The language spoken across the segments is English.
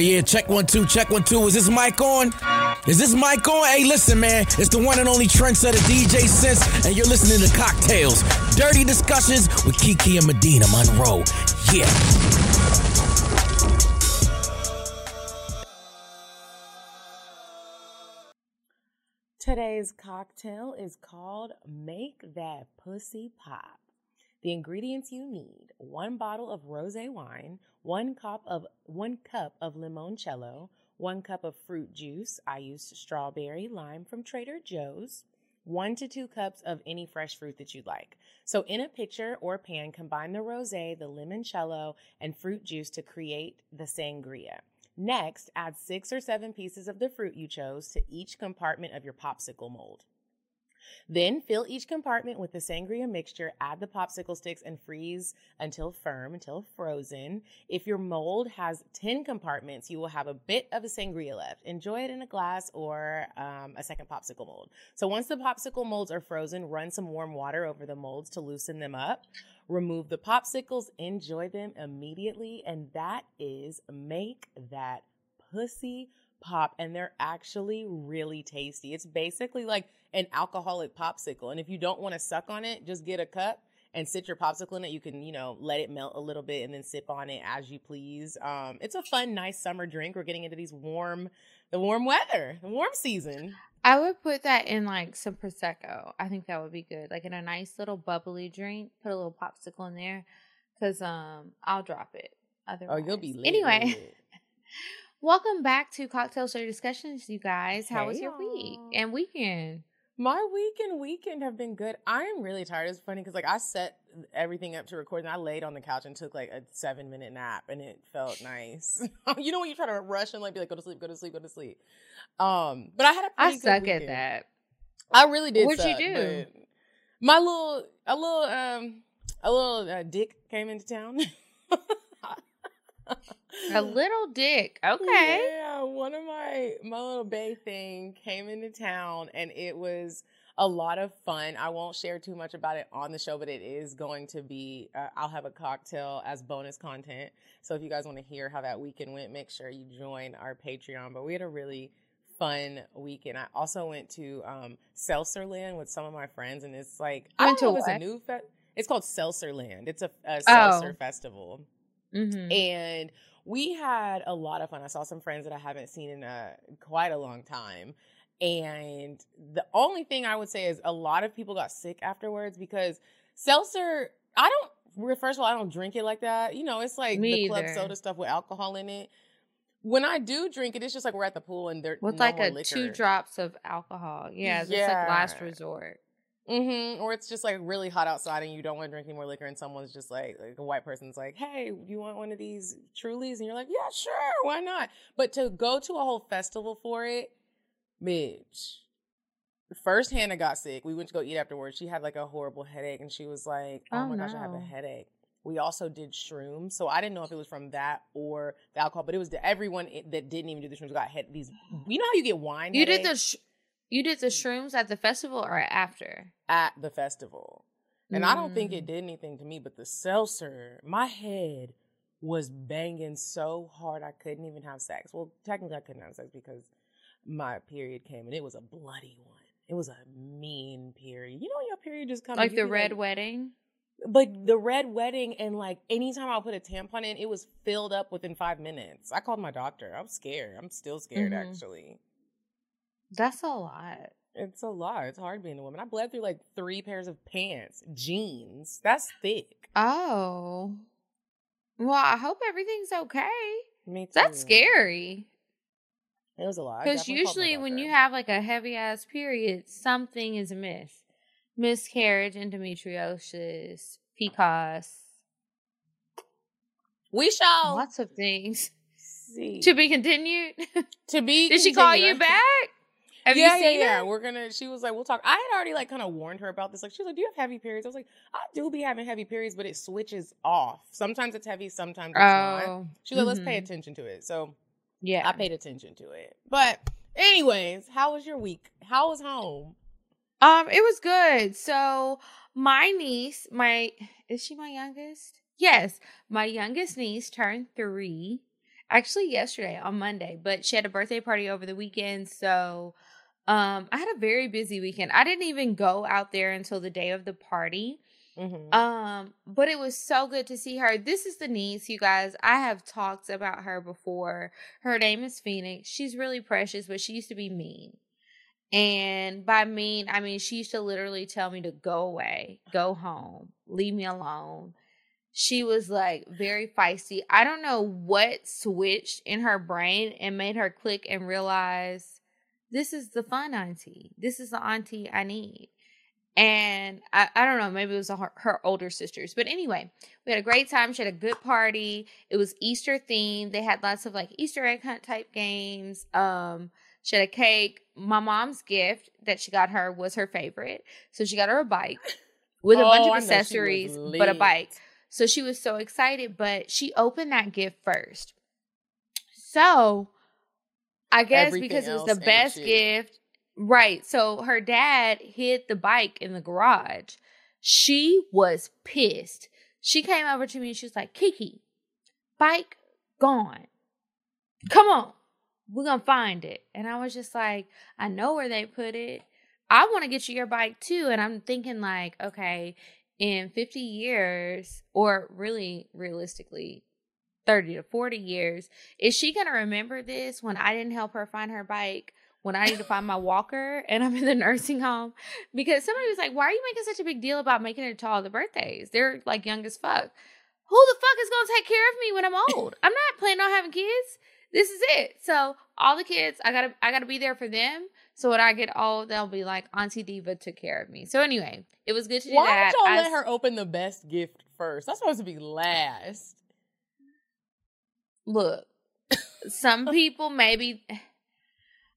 Yeah, check one, two. Is this mic on? Hey, listen, man. It's the one and only Trendsetter DJ Sense, and you're listening to Cocktails, Dirty Discussions with Kiki and Medina Monroe. Yeah. Today's cocktail is called Make That Pussy Pop. The ingredients you need: 1 bottle of rosé wine, one cup of limoncello, 1 cup of fruit juice. I used strawberry lime from Trader Joe's. 1 to 2 cups of any fresh fruit that you'd like. So in a pitcher or pan, combine the rosé, the limoncello, and fruit juice to create the sangria. Next, add 6 or 7 pieces of the fruit you chose to each compartment of your popsicle mold. Then fill each compartment with the sangria mixture, add the popsicle sticks, and freeze until frozen. If your mold has 10 compartments, you will have a bit of a sangria left. Enjoy it in a glass or a second popsicle mold. So once the popsicle molds are frozen, run some warm water over the molds to loosen them up. Remove the popsicles, enjoy them immediately, and that is Make That Pussy Pop, and they're actually really tasty. It's basically like an alcoholic popsicle, and if you don't want to suck on it, just get a cup and sit your popsicle in it. You can, let it melt a little bit and then sip on it as you please. It's a fun, nice summer drink. We're getting into the warm weather, the warm season. I would put that in some Prosecco. I think that would be good. In a nice little bubbly drink, put a little popsicle in there because I'll drop it. Otherwise. Oh, you'll be late. Anyway. Welcome back to Cocktail Show Discussions, you guys. How was your week and weekend? My week and weekend have been good. I am really tired. It's funny because I set everything up to record, and I laid on the couch and took a 7-minute nap, and it felt nice. You know when you try to rush and be like, go to sleep. But I had a pretty good weekend. I suck at that. I really did. What'd you do? My little dick came into town. A little dick. Okay. Yeah, one of my little bae thing came into town, and it was a lot of fun. I won't share too much about it on the show, but it is going to be, I'll have a cocktail as bonus content. So if you guys want to hear how that weekend went, make sure you join our Patreon. But we had a really fun weekend. I also went to Seltzerland with some of my friends, and it's it's called Seltzerland. It's a seltzer festival. Mm-hmm. And we had a lot of fun. I saw some friends that I haven't seen in quite a long time. And the only thing I would say is a lot of people got sick afterwards because seltzer, I don't drink it like that. It's like me the either. Club soda stuff with alcohol in it. When I do drink it, it's just like we're at the pool and there's no more liquor. 2 drops of alcohol. Yeah, it's like last resort. Mm-hmm. Or it's just really hot outside and you don't want to drink any more liquor, and someone's just like a white person's like, hey, you want one of these Trulies? And you're like, yeah, sure, why not? But to go to a whole festival for it, bitch. First, Hannah got sick. We went to go eat afterwards. She had a horrible headache, and she was like, oh my gosh, I have a headache. We also did shrooms, so I didn't know if it was from that or the alcohol, but it was everyone that didn't even do the shrooms got these. You know how you get wine? You did You did the shrooms at the festival or after? At the festival. And I don't think it did anything to me, but the seltzer, my head was banging so hard I couldn't even have sex. Well, technically I couldn't have sex because my period came, and it was a bloody one. It was a mean period. You know when your period just comes... Like the red wedding? But the red wedding, and anytime I put a tampon in, it was filled up within 5 minutes. I called my doctor. I'm scared. I'm still scared, actually. That's a lot. It's a lot. It's hard being a woman. I bled through 3 pairs of pants, jeans. That's thick. Oh. Well, I hope everything's okay. Me too. That's scary. It was a lot. Because usually when you have a heavy ass period, something is amiss. Miscarriage, endometriosis, PCOS. We shall. Lots of things. See. To be continued. Did she call you back? Have you seen her? She was like, we'll talk. I had already kind of warned her about this. She was like, do you have heavy periods? I was like, I do be having heavy periods, but it switches off. Sometimes it's heavy, sometimes it's not. She was like, let's pay attention to it. So yeah, I paid attention to it. But anyways, how was your week? How was home? It was good. So my niece, is she my youngest? Yes. My youngest niece turned 3. actually yesterday on Monday, but she had a birthday party over the weekend. So I had a very busy weekend. I didn't even go out there until the day of the party. Mm-hmm. But it was so good to see her. This is the niece, you guys. I have talked about her before. Her name is Phoenix. She's really precious, but she used to be mean. And by mean, I mean, she used to literally tell me to go away, go home, leave me alone. She was like very feisty. I don't know what switched in her brain and made her click and realize this is the fun auntie. This is the auntie I need. And I don't know, maybe it was her older sisters. But anyway, we had a great time. She had a good party. It was Easter themed. They had lots of like Easter egg hunt type games. She had a cake. My mom's gift that she got her was her favorite. So she got her a bike with a bunch of accessories, but a bike. So she was so excited, but she opened that gift first. So I guess everything because it was the best gift. Right. So her dad hid the bike in the garage. She was pissed. She came over to me and she was like, Kiki, bike gone. Come on. We're going to find it. And I was just like, I know where they put it. I want to get you your bike too. And I'm thinking like, okay, in 50 years or really realistically 30 to 40 years, is she going to remember this when I didn't help her find her bike? When I need to find my walker and I'm in the nursing home? Because somebody was like, why are you making such a big deal about making it to all the birthdays? They're like young as fuck. Who the fuck is going to take care of me when I'm old? I'm not planning on having kids. This is it. So all the kids, I gotta be there for them. So when I get old, they'll be like, Auntie Diva took care of me. So anyway, it was good to do why that. Why don't y'all let her open the best gift first? That's supposed to be last. Look, some people maybe...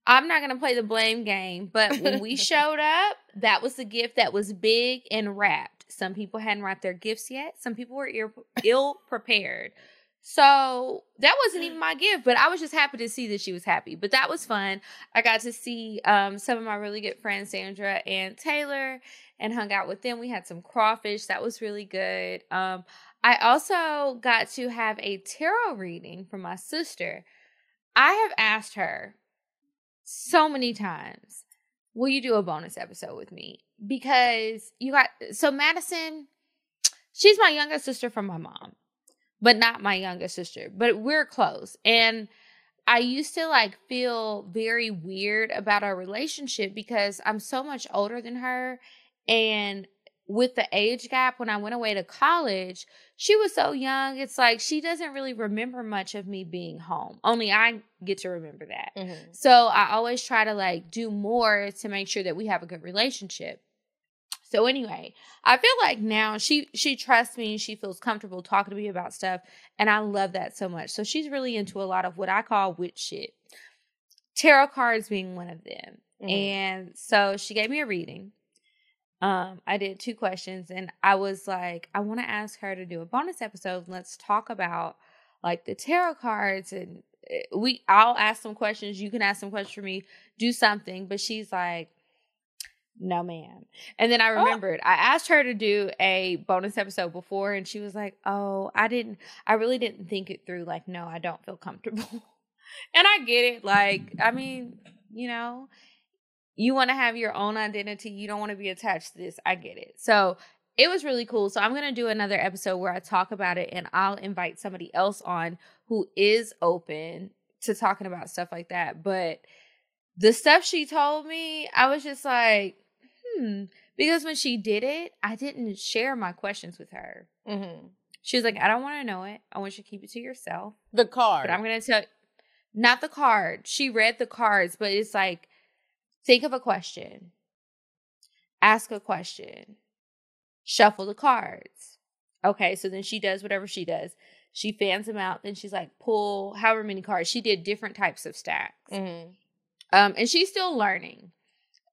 I'm not going to play the blame game, but when we showed up, that was the gift that was big and wrapped. Some people hadn't wrapped their gifts yet. Some people were ill-prepared. So that wasn't even my gift, but I was just happy to see that she was happy. But that was fun. I got to see some of my really good friends, Sandra and Taylor, and hung out with them. We had some crawfish. That was really good. I also got to have a tarot reading from my sister. I have asked her so many times, will you do a bonus episode with me? Because Madison, she's my younger sister from my mom, but not my younger sister, but we're close. And I used to like feel very weird about our relationship because I'm so much older than her. And with the age gap, when I went away to college, she was so young. It's like she doesn't really remember much of me being home. Only I get to remember that. Mm-hmm. So I always try to like do more to make sure that we have a good relationship. So anyway, I feel like now she trusts me. She feels comfortable talking to me about stuff. And I love that so much. So she's really into a lot of what I call witch shit. Tarot cards being one of them. Mm-hmm. And so she gave me a reading. I did 2 questions and I was like, I want to ask her to do a bonus episode. Let's talk about like the tarot cards and I'll ask some questions. You can ask some questions for me, do something. But she's like, no, ma'am. And then I remembered I asked her to do a bonus episode before and she was like, oh, I really didn't think it through. Like, no, I don't feel comfortable. And I get it. Like, I mean, you know, you want to have your own identity. You don't want to be attached to this. I get it. So it was really cool. So I'm going to do another episode where I talk about it and I'll invite somebody else on who is open to talking about stuff like that. But the stuff she told me, I was just like, because when she did it, I didn't share my questions with her. Mm-hmm. She was like, I don't want to know it. I want you to keep it to yourself. The card. But I'm going to tell you, not the card. She read the cards, but it's like, think of a question, ask a question, shuffle the cards. Okay, so then she does whatever she does. She fans them out. Then she's like, pull however many cards. She did different types of stacks. Mm-hmm. And she's still learning.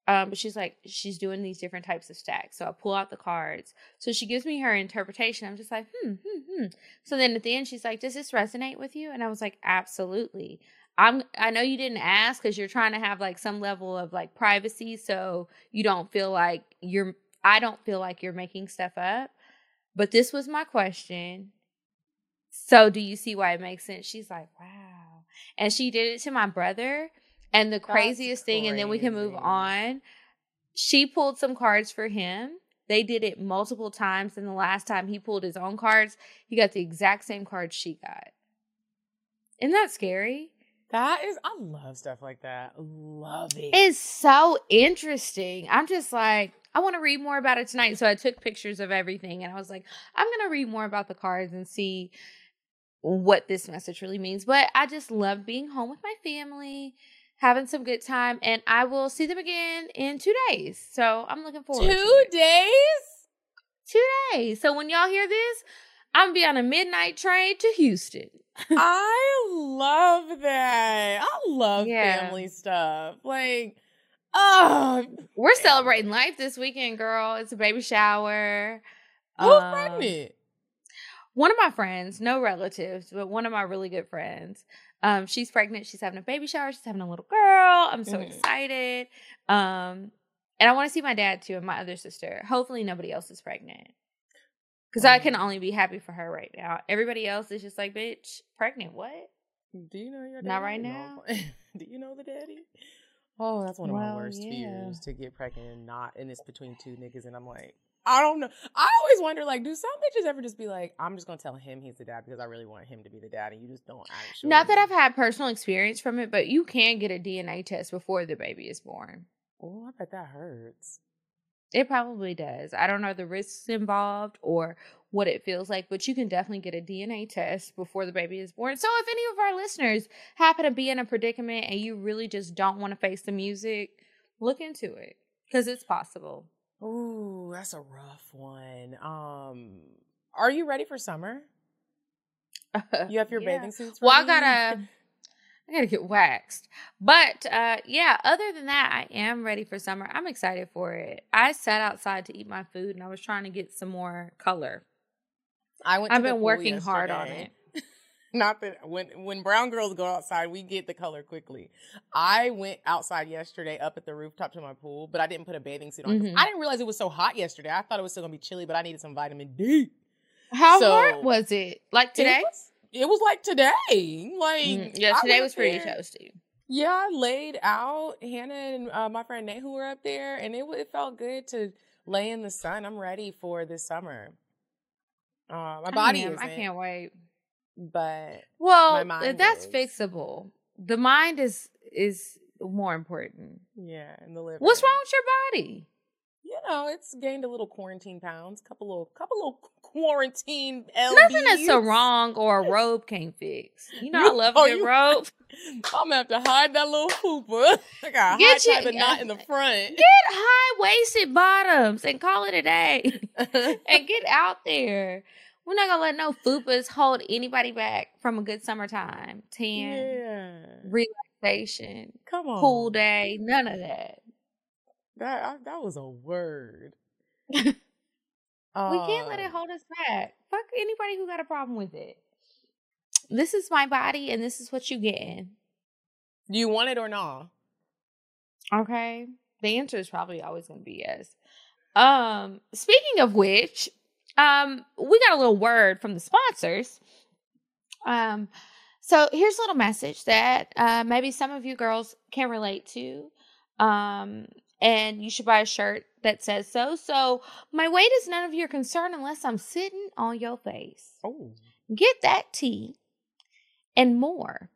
But she's like, she's doing these different types of stacks. So I pull out the cards. So she gives me her interpretation. I'm just like, So then at the end, she's like, does this resonate with you? And I was like, absolutely. I know you didn't ask because you're trying to have like some level of like privacy. So you don't feel like I don't feel like you're making stuff up, but this was my question. So do you see why it makes sense? She's like, wow. And she did it to my brother. And the craziest thing, and then we can move on, she pulled some cards for him. They did it multiple times. And the last time he pulled his own cards, he got the exact same cards she got. Isn't that scary? That is, I love stuff like that. Love it. It's so interesting. I'm just like, I want to read more about it tonight. So I took pictures of everything and I was like, I'm going to read more about the cards and see what this message really means. But I just love being home with my family, having some good time, and I will see them again in 2 days. So I'm looking forward to it. 2 days? 2 days. So when y'all hear this, I'm going to be on a midnight train to Houston. I love that. I love family stuff. Like, oh. We're celebrating life this weekend, girl. It's a baby shower. Who's pregnant? One of my friends, no relatives, but one of my really good friends. She's pregnant. She's having a baby shower. She's having a little girl. I'm so excited. And I want to see my dad, too, and my other sister. Hopefully nobody else is pregnant. Because I can only be happy for her right now. Everybody else is just like, bitch, pregnant, what? Do you know your daddy? Not right now. Do you know the daddy? Oh, that's one of my worst fears, to get pregnant and not. And it's between two niggas. And I'm like, I don't know. I always wonder, like, do some bitches ever just be like, I'm just going to tell him he's the dad because I really want him to be the dad. And you just don't actually. Not that I've had personal experience from it, but you can get a DNA test before the baby is born. Oh, I bet that hurts. It probably does. I don't know the risks involved or what it feels like, but you can definitely get a DNA test before the baby is born. So if any of our listeners happen to be in a predicament and you really just don't want to face the music, look into it because it's possible. Ooh, that's a rough one. Are you ready for summer? You have your bathing suits ready? Well, I gotta get waxed. But other than that, I am ready for summer. I'm excited for it. I sat outside to eat my food and I was trying to get some more color. I've been working hard on it. Not that when brown girls go outside, we get the color quickly. I went outside yesterday up at the rooftop to my pool, but I didn't put a bathing suit on. Mm-hmm. I didn't realize it was so hot yesterday. I thought it was still gonna be chilly, but I needed some vitamin D. How hot was it? Like today? It was like today. Like today was pretty toasty. Yeah, I laid out. Hannah and my friend Nate, who were up there, and it felt good to lay in the sun. I'm ready for this summer. My body is. I can't wait. But my mind that's is. Fixable. The mind is more important. Yeah, and the liver. What's wrong with your body? You know, it's gained a little quarantine pounds, couple little quarantine LBs. Nothing that's so wrong or a robe can't fix. You know, I love that robe. I'm gonna have to hide that little pooper. I got a high type knot in the front. Get high-waisted bottoms and call it a day, and get out there. We're not gonna let no fupas hold anybody back from a good summertime tan, relaxation, come on, pool day, none of that. That was a word. We can't let it hold us back. Fuck anybody who got a problem with it. This is my body, and this is what you getting. Do you want it or not? Okay, the answer is probably always gonna be yes. Speaking of which. We got a little word from the sponsors. So here's a little message that maybe some of you girls can relate to. And you should buy a shirt that says so. So my weight is none of your concern unless I'm sitting on your face. Oh. Get that tea and more.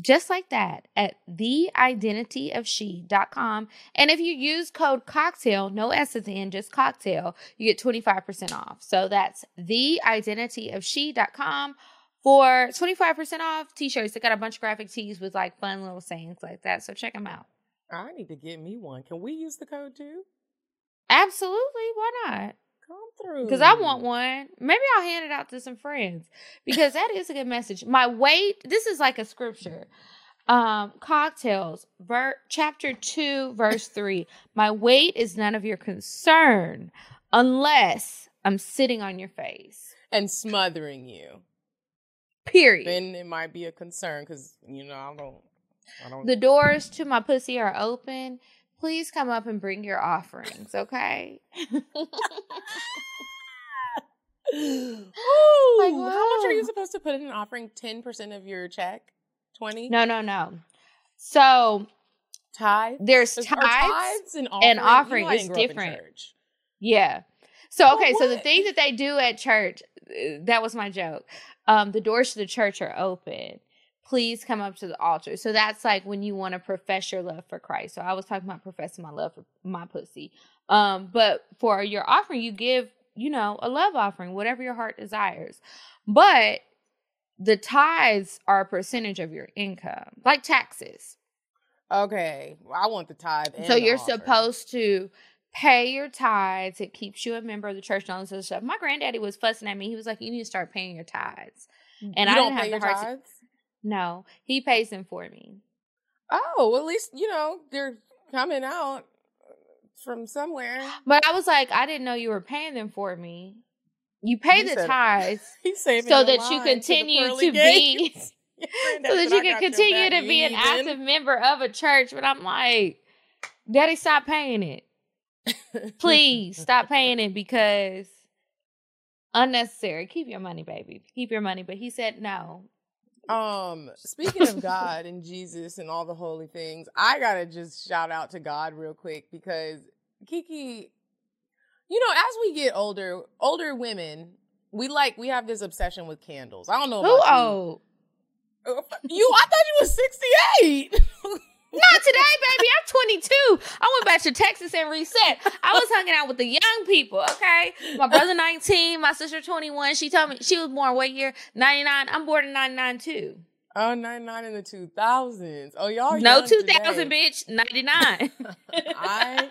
Just like that at theidentityofshe.com. And if you use code COCKTAIL, no S at the end, just COCKTAIL, you get 25% off. So that's theidentityofshe.com for 25% off t-shirts. They got a bunch of graphic tees with like fun little sayings like that. So check them out. I need to get me one. Can we use the code too? Absolutely. Why not? Because I want one. Maybe I'll hand it out to some friends because that is a good message. My weight, this is like a scripture. Cocktails, chapter 2, verse 3. My weight is none of your concern unless I'm sitting on your face. And smothering you. Period. Then it might be a concern because, you know, I don't. The doors to my pussy are open. Please come up and bring your offerings, okay? Ooh, how much are you supposed to put in an offering? 10% of your check? 20? No. So tithe? There's tithes and offering is different. Yeah. So, okay. So the thing that they do at church, that was my joke. The doors to the church are open. Please come up to the altar. So that's like when you want to profess your love for Christ. So I was talking about professing my love for my pussy. But for your offering, you give, you know, a love offering, whatever your heart desires. But the tithes are a percentage of your income, like taxes. Okay. Well, I want the tithe. And so you're supposed to pay your tithes. It keeps you a member of the church and all this other stuff. My granddaddy was fussing at me. He was like, you need to start paying your tithes. And I don't have the heart. No, he pays them for me. Oh, well, at least, you know, they're coming out from somewhere. But I was like, I didn't know you were paying them for me. You pay the tithes so that you continue to be, so that you can continue to be an active member of a church. But I'm like, Daddy, stop paying it. Please stop paying it because unnecessary. Keep your money, baby. Keep your money. But he said no. Speaking of God and Jesus and all the holy things, I gotta just shout out to God real quick because Kiki, you know, as we get older women, we have this obsession with candles. I don't know about you. You, I thought you were 68. Not today, baby. I'm 22. I went back to Texas and reset. I was hanging out with the young people, okay? My brother 19, my sister 21. She told me she was born what year? 99. I'm born in 99 too. Oh, 99 in the 2000s. Oh, y'all no 2000, today. Bitch. 99. I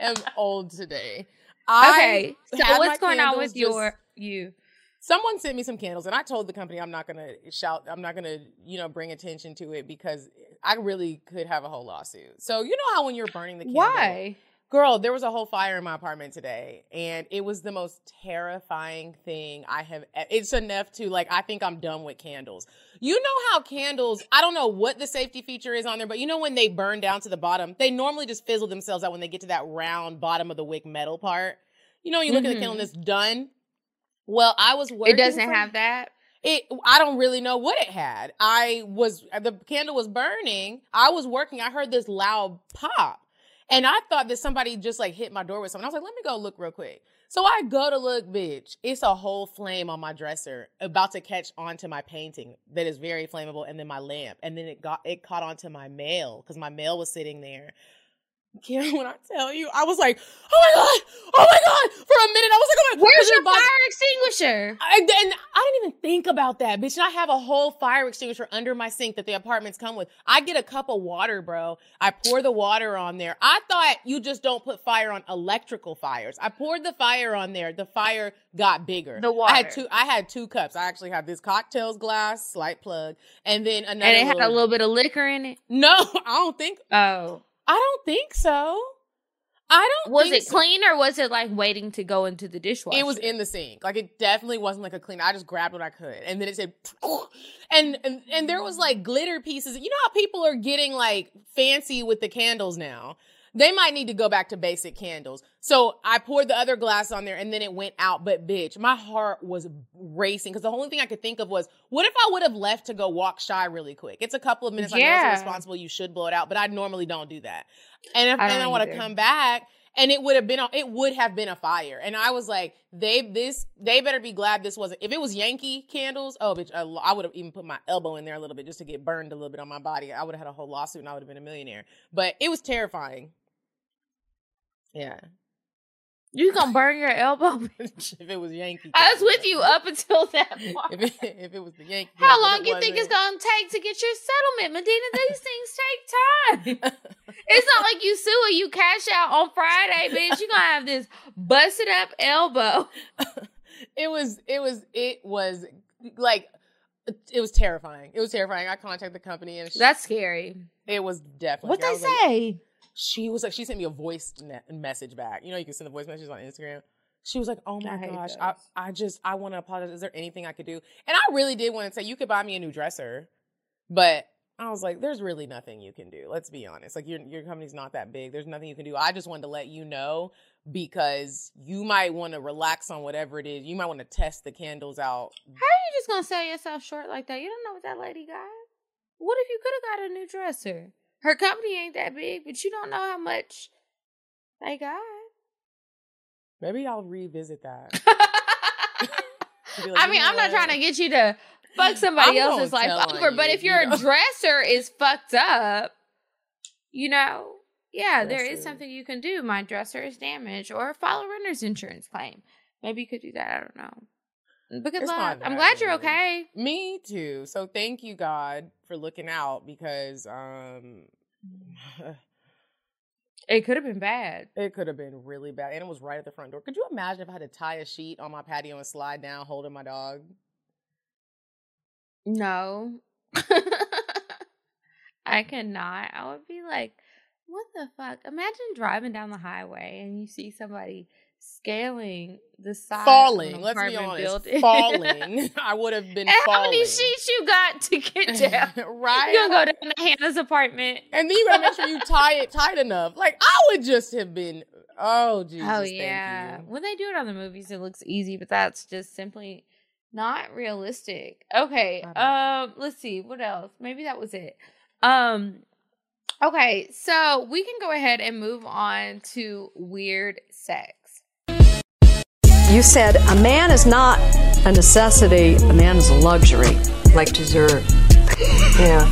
am old today. Okay. So what's going on with you? Someone sent me some candles, and I told the company I'm not going to, you know, bring attention to it because I really could have a whole lawsuit. So you know how when you're burning the candle. Why? Girl, there was a whole fire in my apartment today, and it was the most terrifying thing I have. It's enough to, like, I think I'm done with candles. You know how candles, I don't know what the safety feature is on there, but you know when they burn down to the bottom, they normally just fizzle themselves out when they get to that round bottom of the wick metal part. You know, you look at the candle and it's done. Well, I was working. It doesn't have that? I don't really know what it had. The candle was burning. I was working. I heard this loud pop. And I thought that somebody just like hit my door with something. I was like, let me go look real quick. So I go to look, bitch. It's a whole flame on my dresser about to catch onto my painting that is very flammable and then my lamp. And then it caught onto my mail because my mail was sitting there. Karen, when I tell you, I was like, oh my God, for a minute. I was like, oh my God. Where's your fire extinguisher? And I didn't even think about that, bitch. And I have a whole fire extinguisher under my sink that the apartments come with. I get a cup of water, bro. I pour the water on there. I thought you just don't put fire on electrical fires. I poured the fire on there. The fire got bigger. The water. I had two cups. I actually have this cocktails glass, slight plug, and then another. And it had a little bit of liquor in it? No, I don't think. Oh. I don't think so. Was it clean or was it like waiting to go into the dishwasher? It was in the sink. Like it definitely wasn't like a clean. I just grabbed what I could. And then it said, and there was like glitter pieces. You know how people are getting like fancy with the candles now? They might need to go back to basic candles. So I poured the other glass on there and then it went out. But bitch, my heart was racing because the only thing I could think of was, what if I would have left to go walk shy really quick? It's a couple of minutes. Yeah. I know it's irresponsible. You should blow it out, but I normally don't do that. And I want to come back and it would have been a fire. And I was like, they better be glad this wasn't. If it was Yankee candles, oh bitch, I would have even put my elbow in there a little bit just to get burned a little bit on my body. I would have had a whole lawsuit and I would have been a millionaire. But it was terrifying. Yeah. You gonna burn your elbow? If it was Yankee. I was with you up until that part. If it was the Yankee. How long you think it's gonna take to get your settlement, Medina? These things take time. It's not like you sue or you cash out on Friday, bitch. You're gonna have this busted up elbow. It was terrifying. It was terrifying. I contacted the company and that's scary. It was definitely. What'd they say? She was like, she sent me a voice message back. You know, you can send the voice messages on Instagram. She was like, oh my gosh, I want to apologize. Is there anything I could do? And I really did want to say, you could buy me a new dresser. But I was like, there's really nothing you can do. Let's be honest. Like your company's not that big. There's nothing you can do. I just wanted to let you know because you might want to relax on whatever it is. You might want to test the candles out. How are you just going to sell yourself short like that? You don't know what that lady got. What if you could have got a new dresser? Her company ain't that big, but you don't know how much they got. Maybe I'll revisit that. Like, I mean, I'm not trying to get you to fuck somebody else's life over, but if your dresser is fucked up, you know, yeah, there is something you can do. My dresser is damaged, or file a renter's insurance claim. Maybe you could do that. I don't know. But good luck. I'm glad you're okay. Me too. So thank you, God, for looking out, because it could have been bad. It could have been really bad. And it was right at the front door. Could you imagine if I had to tie a sheet on my patio and slide down holding my dog? No. I cannot. I would be like, what the fuck? Imagine driving down the highway and you see somebody scaling the side falling. Let's be honest, falling. I would have been falling. How many sheets you got to get down? Right, you're gonna go down to Hannah's apartment, and then you gotta make sure you tie it tight enough. Like I would just have been. Oh Jesus! Oh yeah. Thank you. When they do it on the movies, it looks easy, but that's just simply not realistic. Okay. Let's see what else. Maybe that was it. Okay, so we can go ahead and move on to weird sex. You said a man is not a necessity, a man is a luxury, like dessert. Yeah.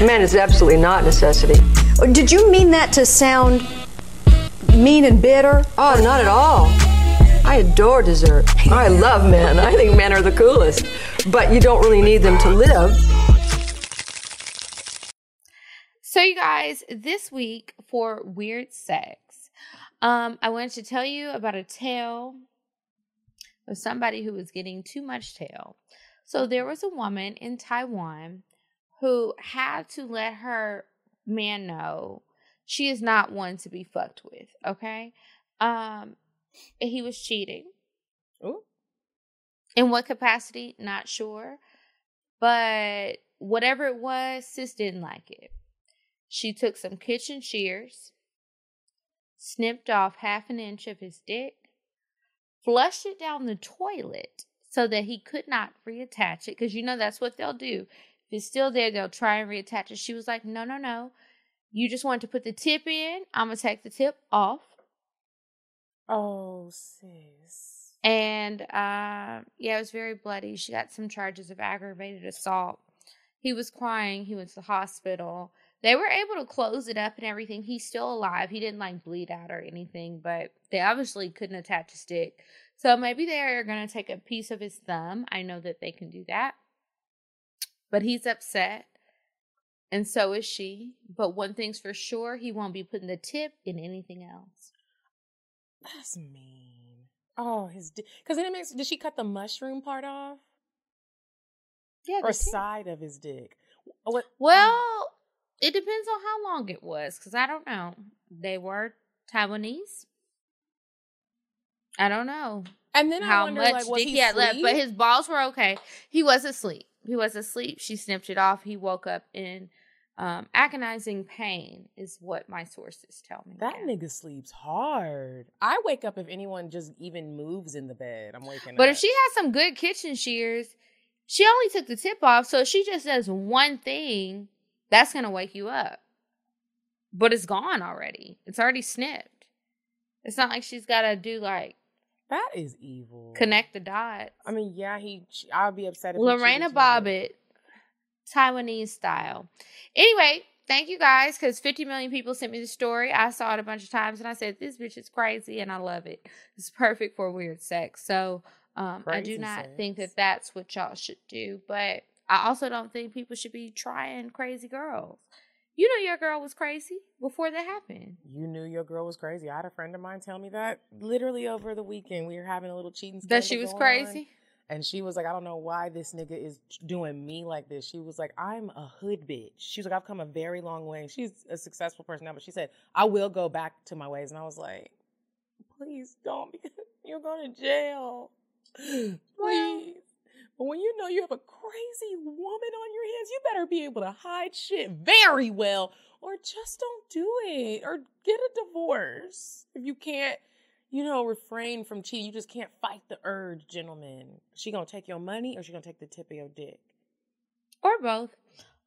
A man is absolutely not a necessity. Did you mean that to sound mean and bitter? Oh, not at all. I adore dessert. I love men. I think men are the coolest. But you don't really need them to live. So you guys, this week for weird sex, I wanted to tell you about a tale of somebody who was getting too much tail. So there was a woman in Taiwan who had to let her man know she is not one to be fucked with. Okay, he was cheating. Ooh. In what capacity? Not sure. But whatever it was, sis didn't like it. She took some kitchen shears, snipped off half an inch of his dick, flushed it down the toilet so that he could not reattach it. Because, you know, that's what they'll do. If it's still there, they'll try and reattach it. She was like, no, no, no. You just want to put the tip in. I'm going to take the tip off. Oh, sis. And, yeah, it was very bloody. She got some charges of aggravated assault. He was crying. He went to the hospital. They were able to close it up and everything. He's still alive. He didn't, like, bleed out or anything, but they obviously couldn't attach his dick. So maybe they are going to take a piece of his thumb. I know that they can do that. But he's upset, and so is she. But one thing's for sure, he won't be putting the tip in anything else. That's mean. Oh, his dick. Because then it makes, did she cut the mushroom part off? Yeah. Or side of his dick? What? Well... It depends on how long it was, because I don't know. They were Taiwanese. I don't know. And then how I wonder, much like, was he left, but his balls were okay. He was asleep. He was asleep. She snipped it off. He woke up in agonizing pain, is what my sources tell me. That nigga sleeps hard. I wake up if anyone just even moves in the bed. I'm waking up. But if she has some good kitchen shears, she only took the tip off, so if she just does one thing... That's going to wake you up. But it's gone already. It's already snipped. It's not like she's got to do like... That is evil. Connect the dots. I mean, yeah, I'll be upset if Lorena Bobbitt, Taiwanese style. Anyway, thank you guys, because 50 million people sent me the story. I saw it a bunch of times and I said, this bitch is crazy and I love it. It's perfect for weird sex. So I do not think that that's what y'all should do, but... I also don't think people should be trying crazy girls. You know your girl was crazy before that happened. You knew your girl was crazy. I had a friend of mine tell me that literally over the weekend. We were having a little cheating scandal. That she was crazy? And she was like, I don't know why this nigga is doing me like this. She was like, I'm a hood bitch. She was like, I've come a very long way. She's a successful person now, but she said, I will go back to my ways. And I was like, please don't, because you're going to jail. Please. Well, but when you know you have a crazy woman on your hands, you better be able to hide shit very well, or just don't do it, or get a divorce. If you can't, you know, refrain from cheating, you just can't fight the urge, gentlemen. She gonna take your money, or she gonna take the tip of your dick, or both.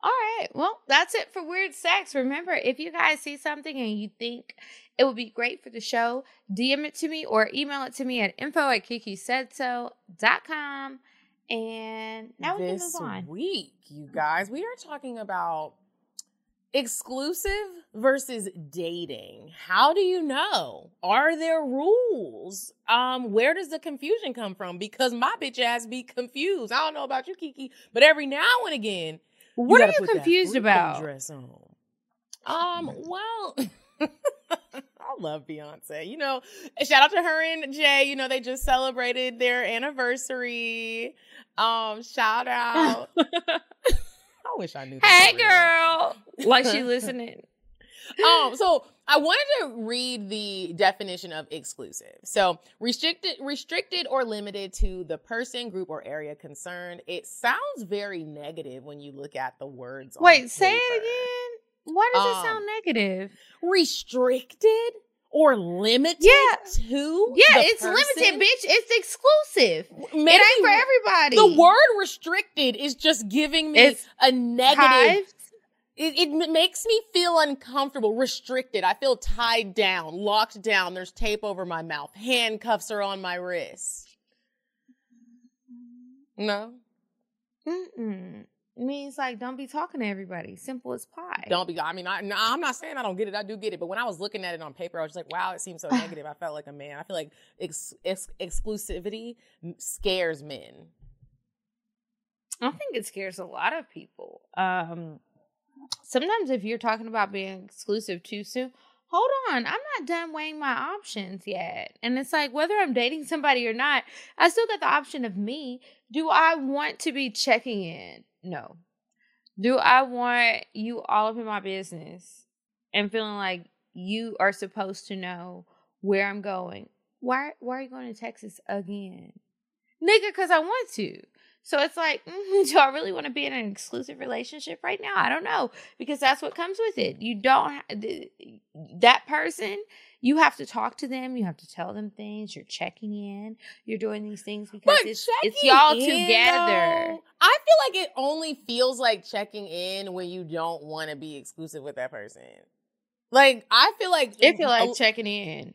All right. Well, that's it for Weird Sex. Remember, if you guys see something and you think it would be great for the show, DM it to me or email it to me at info@kikisaidso.com. And now we can move on. This week, you guys, we are talking about exclusive versus dating. How do you know? Are there rules? Where does the confusion come from? Because my bitch ass be confused. I don't know about you, Kiki, but every now and again, what are you confused about? Dress on. Well, I love Beyonce. You know, shout out to her and Jay. You know, they just celebrated their anniversary. Shout out. I wish I knew. Hey, girl. Like she listening. So I wanted to read the definition of exclusive. So restricted or limited to the person, group, or area concerned. It sounds very negative when you look at the words. Wait, on say it again. Why does it sound negative? Restricted or limited to? Yeah, it's person? Limited, bitch. It's exclusive. Maybe it ain't for everybody. The word restricted is just giving me a negative. It makes me feel uncomfortable, restricted. I feel tied down, locked down. There's tape over my mouth. Handcuffs are on my wrist. No? Mm-mm. It means like, don't be talking to everybody. Simple as pie. Don't be. I mean, I'm not saying I don't get it. I do get it. But when I was looking at it on paper, I was like, wow, it seems so negative. I felt like a man. I feel like exclusivity scares men. I think it scares a lot of people. Sometimes if you're talking about being exclusive too soon, hold on, I'm not done weighing my options yet. And it's like, whether I'm dating somebody or not, I still got the option of me. Do I want to be checking in? No. Do I want you all up in my business and feeling like you are supposed to know where I'm going? Why are you going to Texas again? Nigga, because I want to. So it's like, do I really want to be in an exclusive relationship right now? I don't know, because that's what comes with it. You don't, that person, you have to talk to them. You have to tell them things. You're checking in. You're doing these things because it's y'all together. Though, I feel like it only feels like checking in when you don't want to be exclusive with that person. Like, I feel like. It feels like checking in.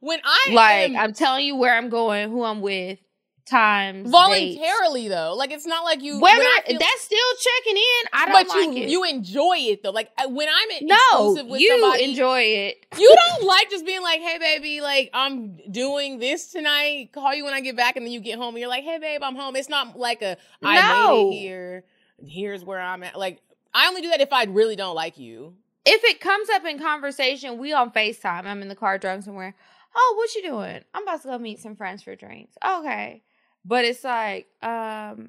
When I like, I'm telling you where I'm going, who I'm with. Times voluntarily dates. Though, like it's not like you. Whether that's still checking in, I don't but like you, it. You enjoy it though, like when I'm exclusive with somebody, you enjoy it. You don't like just being like, "Hey, baby, like I'm doing this tonight. Call you when I get back," and then you get home and you're like, "Hey, babe, I'm home." It's not like I made it here. Here's where I'm at. Like I only do that if I really don't like you. If it comes up in conversation, we on FaceTime. I'm in the car driving somewhere. Oh, what you doing? I'm about to go meet some friends for drinks. Okay. But it's like, so I'm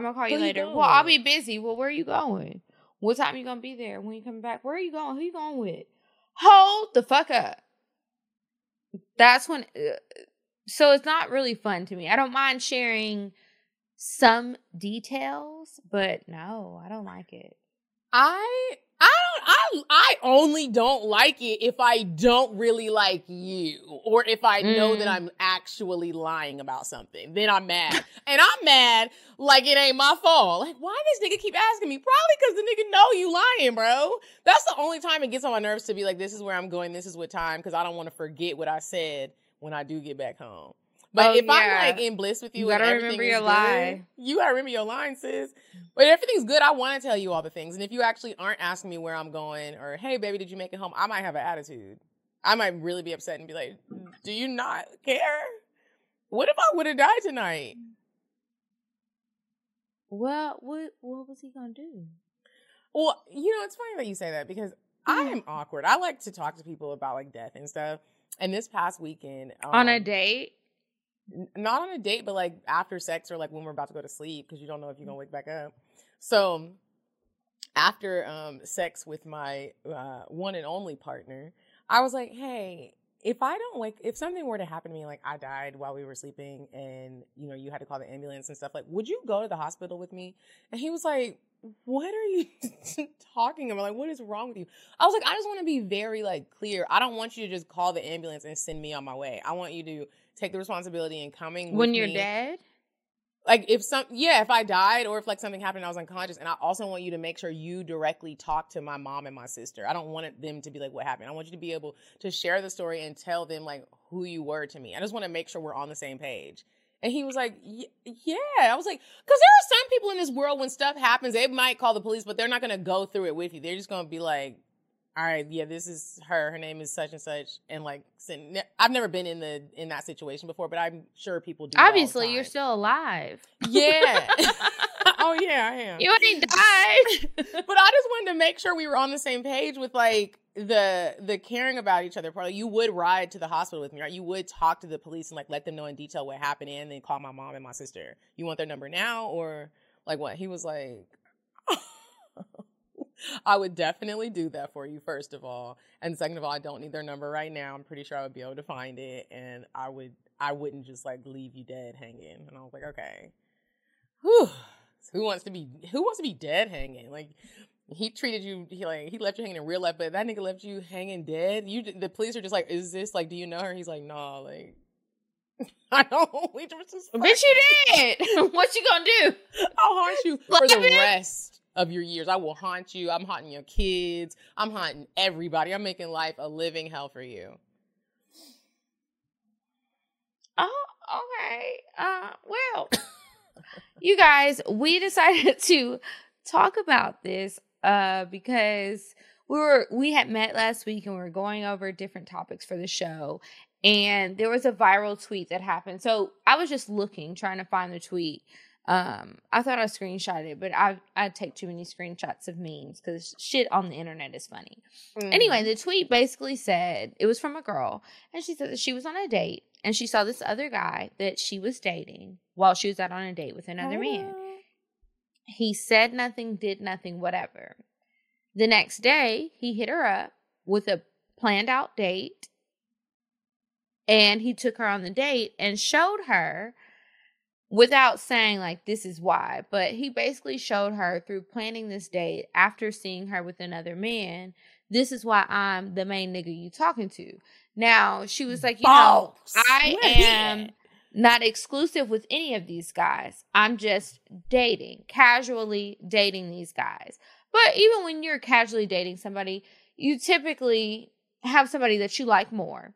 going to call you later. Well, I'll be busy. Well, where are you going? What time are you going to be there? When you come back? Where are you going? Who you going with? Hold the fuck up. That's when, so it's not really fun to me. I don't mind sharing some details, but no, I don't like it. I only don't like it if I don't really like you or if I know that I'm actually lying about something. Then I'm mad. And I'm mad like it ain't my fault. Like, why this nigga keep asking me? Probably because the nigga know you lying, bro. That's the only time it gets on my nerves to be like, this is where I'm going. This is what time. Because I don't want to forget what I said when I do get back home. But if I'm like in bliss with you, you gotta remember your lie. You gotta remember your line, sis. But if everything's good, I want to tell you all the things. And if you actually aren't asking me where I'm going or, hey, baby, did you make it home? I might have an attitude. I might really be upset and be like, do you not care? What if I would have died tonight? Well, what was he gonna do? Well, you know, it's funny that you say that because I am awkward. I like to talk to people about like death and stuff. And this past weekend, on a date. Not on a date, but like after sex or like when we're about to go to sleep because you don't know if you're going to wake back up. So after sex with my one and only partner, I was like, hey, if I don't wake, if something were to happen to me, like I died while we were sleeping and, you know, you had to call the ambulance and stuff, like, would you go to the hospital with me? And he was like, what are you talking about? Like, what is wrong with you? I was like, I just want to be very like clear. I don't want you to just call the ambulance and send me on my way. I want you to take the responsibility in coming when with you're me. Dead? Like if I died or if like something happened and I was unconscious, and I also want you to make sure you directly talk to my mom and my sister. I don't want them to be like, what happened? I want you to be able to share the story and tell them like who you were to me. I just want to make sure we're on the same page. And he was like, yeah. I was like, because there are some people in this world when stuff happens, they might call the police, but they're not going to go through it with you. They're just going to be like, all right, yeah, this is her. Her name is such and such. And like, I've never been in that situation before, but I'm sure people do. Obviously, you're still alive. Yeah. Oh yeah, I am. You ain't died. But I just wanted to make sure we were on the same page with like the caring about each other part. Like, you would ride to the hospital with me, right? You would talk to the police and like let them know in detail what happened, and then call my mom and my sister. You want their number now or like what? He was like, I would definitely do that for you, first of all. And second of all, I don't need their number right now. I'm pretty sure I would be able to find it. And I wouldn't just like leave you dead hanging. And I was like, okay. Whew. Who wants to be dead hanging? Like, he treated you, he left you hanging in real life, but that nigga left you hanging dead. The police are just like, is this like, do you know her? He's like, nah, like, I don't. We just like, bitch, you did. What you gonna do? I'll haunt you for the rest of your years. I will haunt you. I'm haunting your kids. I'm haunting everybody. I'm making life a living hell for you. Oh, okay. Well. You guys, we decided to talk about this because we had met last week and we were going over different topics for the show, and there was a viral tweet that happened. So I was just trying to find the tweet. I thought I screenshot it, but I take too many screenshots of memes because shit on the internet is funny. Mm-hmm. Anyway, the tweet basically said, it was from a girl, and she said that she was on a date and she saw this other guy that she was dating while she was out on a date with another man. He said nothing, did nothing, whatever. The next day, he hit her up with a planned out date, and he took her on the date and showed her, without saying like this is why, but he basically showed her through planning this date after seeing her with another man, this is why I'm the main nigga you talking to. Now she was like, you know, I am not exclusive with any of these guys. I'm just casually dating these guys. But even when you're casually dating somebody, you typically have somebody that you like more,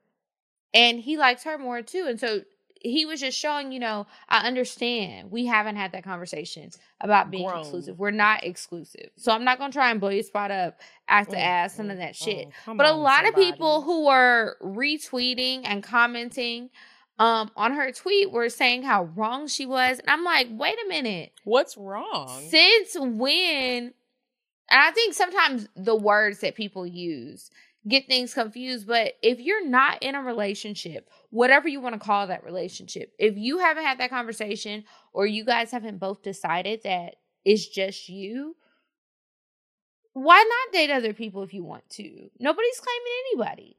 and he likes her more too. And so he was just showing, I understand we haven't had that conversation about being exclusive. We're not exclusive. So I'm not going to try and blow your spot up after ass, some of that shit. But a lot of people who were retweeting and commenting on her tweet were saying how wrong she was. And I'm like, wait a minute. What's wrong? Since when? And I think sometimes the words that people use get things confused, but if you're not in a relationship, whatever you want to call that relationship, if you haven't had that conversation or you guys haven't both decided that it's just you, why not date other people if you want to? Nobody's claiming anybody.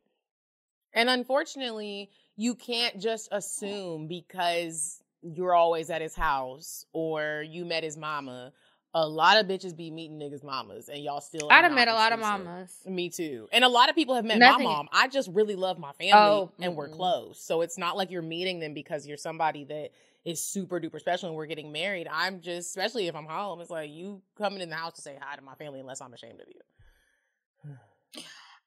And unfortunately, you can't just assume because you're always at his house or you met his mama. A lot of bitches be meeting niggas' mamas, and y'all still. I'd have met a lot of mamas. Me too. And a lot of people have met my mom. I just really love my family, and we're close. So it's not like you're meeting them because you're somebody that is super duper special and we're getting married. I'm just, especially if I'm home, it's like you coming in the house to say hi to my family unless I'm ashamed of you.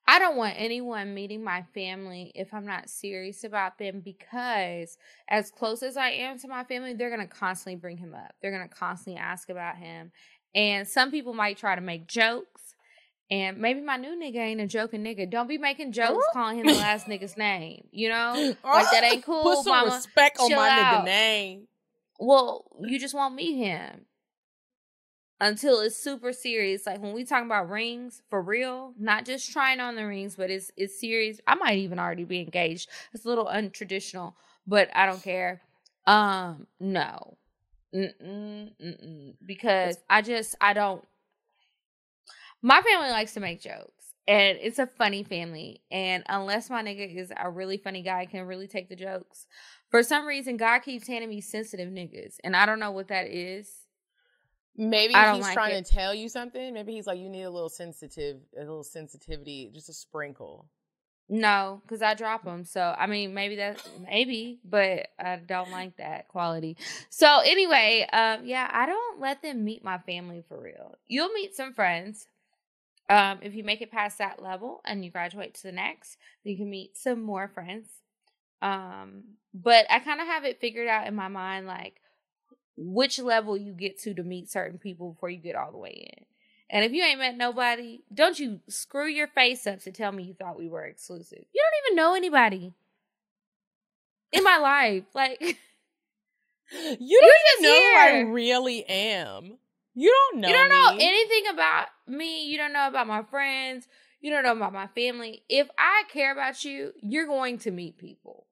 I don't want anyone meeting my family if I'm not serious about them, because as close as I am to my family, they're going to constantly bring him up. They're going to constantly ask about him. And some people might try to make jokes. And maybe my new nigga ain't a joking nigga. Don't be making jokes calling him the last nigga's name. You know? Like, that ain't cool, mama. Put some respect on my nigga name. Well, you just won't meet him until it's super serious. Like when we talk about rings for real, not just trying on the rings, but it's serious. I might even already be engaged. It's a little untraditional, but I don't care. No. Because my family likes to make jokes, and it's a funny family. And unless my nigga is a really funny guy, can really take the jokes. For some reason, God keeps handing me sensitive niggas, and I don't know what that is. Maybe he's like trying to tell you something. Maybe he's like, you need a little sensitivity, just a sprinkle. No, because I drop them. So, I mean, maybe, but I don't like that quality. So, anyway, yeah, I don't let them meet my family for real. You'll meet some friends. If you make it past that level and you graduate to the next, you can meet some more friends. But I kind of have it figured out in my mind, like, which level you get to meet certain people before you get all the way in. And if you ain't met nobody, don't you screw your face up to tell me you thought we were exclusive. You don't even know anybody in my life. Like, you don't even know who I really am. You don't know anything about me. You don't know about my friends. You don't know about my family. If I care about you, you're going to meet people.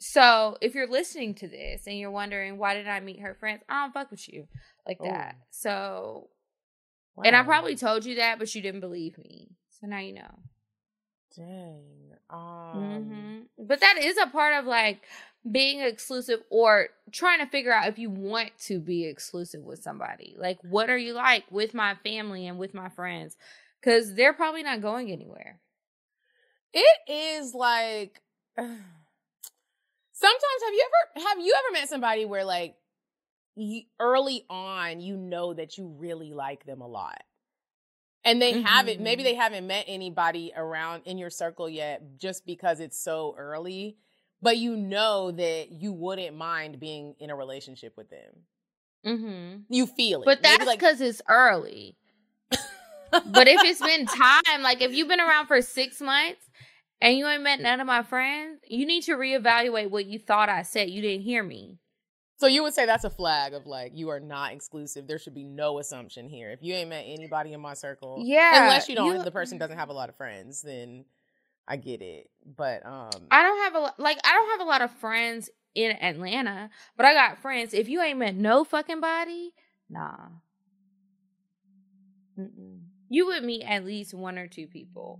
So if you're listening to this and you're wondering, why did I meet her friends? I don't fuck with you like that. So... Wow. And I probably told you that, but you didn't believe me. So now you know. Dang. But that is a part of, like, being exclusive or trying to figure out if you want to be exclusive with somebody. Like, what are you like with my family and with my friends? Because they're probably not going anywhere. It is like... Sometimes, have you ever met somebody where, like, early on, you know that you really like them a lot, and they haven't. Maybe they haven't met anybody around in your circle yet, just because it's so early. But you know that you wouldn't mind being in a relationship with them. You feel it, but that's because it's early. But if it's been time, like if you've been around for 6 months and you ain't met none of my friends, you need to reevaluate what you thought I said. You didn't hear me. So you would say that's a flag of, like, you are not exclusive. There should be no assumption here. If you ain't met anybody in my circle, unless the person doesn't have a lot of friends, then I get it. But I don't have a lot of friends in Atlanta, but I got friends. If you ain't met no fucking body, nah, you would meet at least one or two people.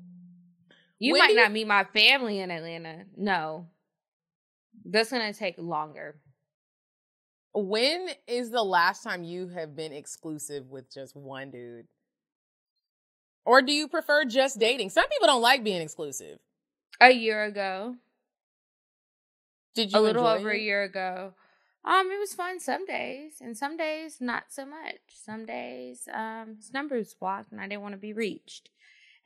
You might not meet my family in Atlanta. No, that's gonna take longer. When is the last time you have been exclusive with just one dude? Or do you prefer just dating? Some people don't like being exclusive. A year ago. Did you a year ago. It was fun some days, and some days not so much. Some days his number was blocked and I didn't want to be reached.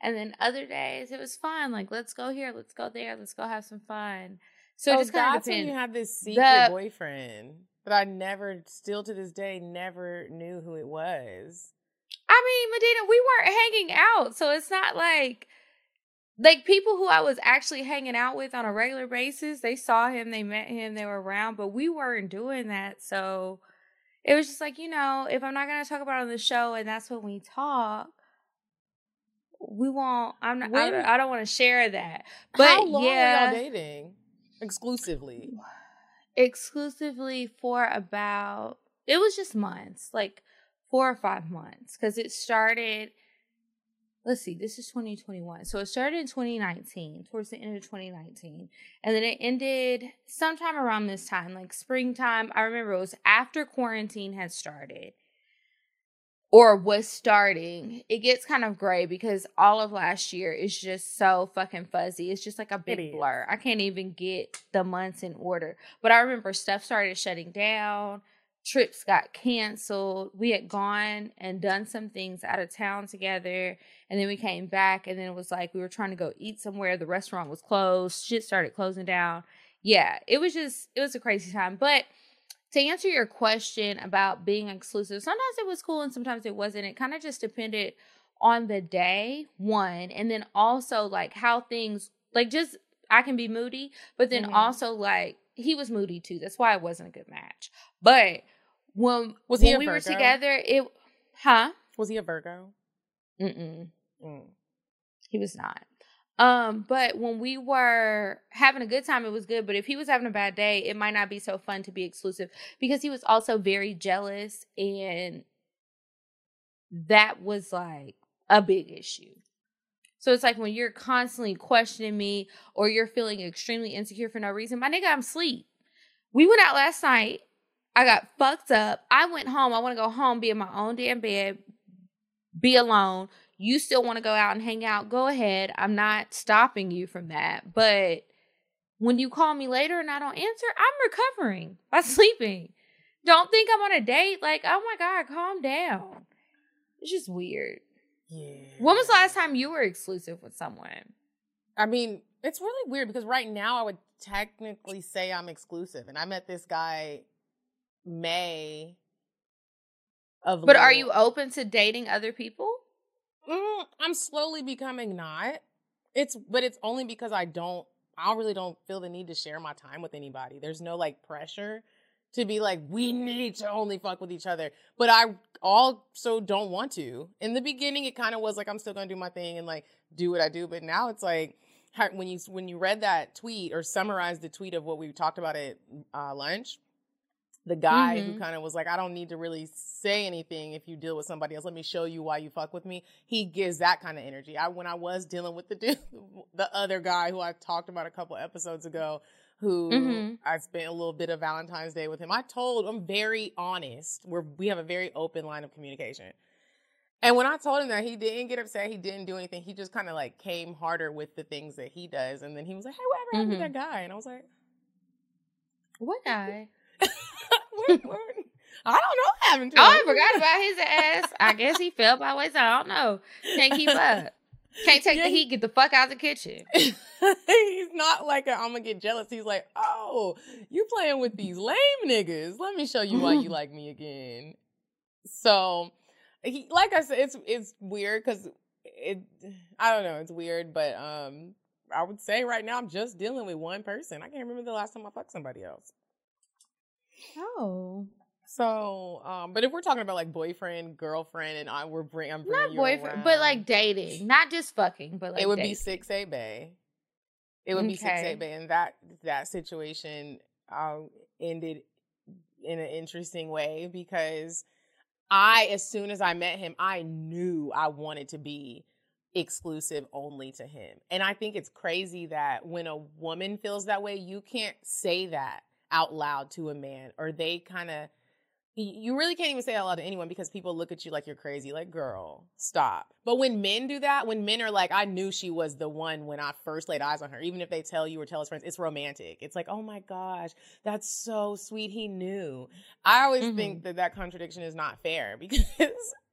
And then other days it was fun, like, let's go here, let's go there, let's go have some fun. So it's that's when you have this secret boyfriend. But I still to this day, never knew who it was. I mean, Medina, we weren't hanging out. So it's not like people who I was actually hanging out with on a regular basis, they saw him, they met him, they were around, but we weren't doing that. So it was just like, you know, if I'm not going to talk about it on the show and that's when we talk, we won't, I don't want to share that. But how long were y'all dating exclusively? Exclusively for about, it was just months, like 4 or 5 months, because it started, let's see, this is 2021, so it started in 2019, towards the end of 2019, and then it ended sometime around this time, like springtime. I remember it was after quarantine had started, or was starting. It gets kind of gray because all of last year is just so fucking fuzzy. It's just like a big blur. I can't even get the months in order. But I remember stuff started shutting down. Trips got canceled. We had gone and done some things out of town together. And then we came back. And then it was like we were trying to go eat somewhere. The restaurant was closed. Shit started closing down. Yeah, it was a crazy time. But to answer your question about being exclusive, sometimes it was cool and sometimes it wasn't. It kind of just depended on the day, one, and then also, like, how things, like, just, I can be moody, but then also, like, he was moody, too. That's why it wasn't a good match. But when we were together, it, was he a Virgo? He was not. But when we were having a good time, it was good. But if he was having a bad day, it might not be so fun to be exclusive, because he was also very jealous. And that was like a big issue. So it's like when you're constantly questioning me or you're feeling extremely insecure for no reason, my nigga, I'm asleep. We went out last night. I got fucked up. I went home. I want to go home, be in my own damn bed, be alone. you still want to go out and hang out, go ahead. I'm not stopping you from that. But when you call me later and I don't answer, I'm recovering by sleeping. Don't think I'm on a date. Like, oh my God, calm down. It's just weird. Yeah. When was the last time you were exclusive with someone? I mean, it's really weird because right now I would technically say I'm exclusive. And I met this guy May of But London. Are you open to dating other people? I'm slowly becoming not. It's only because I really don't feel the need to share my time with anybody. There's no like pressure to be like, we need to only fuck with each other. But I also don't want to. In the beginning, it kind of was like, I'm still going to do my thing and like do what I do. But now it's like, when you read that tweet or summarized the tweet of what we talked about at lunch, the guy who kind of was like, I don't need to really say anything if you deal with somebody else. Let me show you why you fuck with me. He gives that kind of energy. When I was dealing with the other guy who I talked about a couple episodes ago, who I spent a little bit of Valentine's Day with him. I'm very honest. We have a very open line of communication. And when I told him that, he didn't get upset. He didn't do anything. He just kind of like came harder with the things that he does. And then he was like, hey, whatever happened to that guy? And I was like, what guy? I don't know what happened to him. I forgot about his ass. I guess he fell by ways. I don't know. Can't keep up. Can't take the heat. Get the fuck out of the kitchen. He's not like, I'm going to get jealous. He's like, oh, you playing with these lame niggas. Let me show you why you like me again. So, like I said, it's weird because I don't know. It's weird, but I would say right now I'm just dealing with one person. I can't remember the last time I fucked somebody else. Oh. So, but if we're talking about like boyfriend, girlfriend, and I'm bringing you around. Not boyfriend, but like dating. Not just fucking, but like dating. It would be 6A bae. It would be 6A bae. And that situation ended in an interesting way because as soon as I met him, I knew I wanted to be exclusive only to him. And I think it's crazy that when a woman feels that way, you can't say that out loud to a man, or they kind of, you really can't even say it out loud to anyone because people look at you like you're crazy, like, girl, stop. But when men do that, when men are like, I knew she was the one when I first laid eyes on her, even if they tell you or tell his friends, it's romantic. It's like, oh my gosh, that's so sweet, he knew. I always think that contradiction is not fair because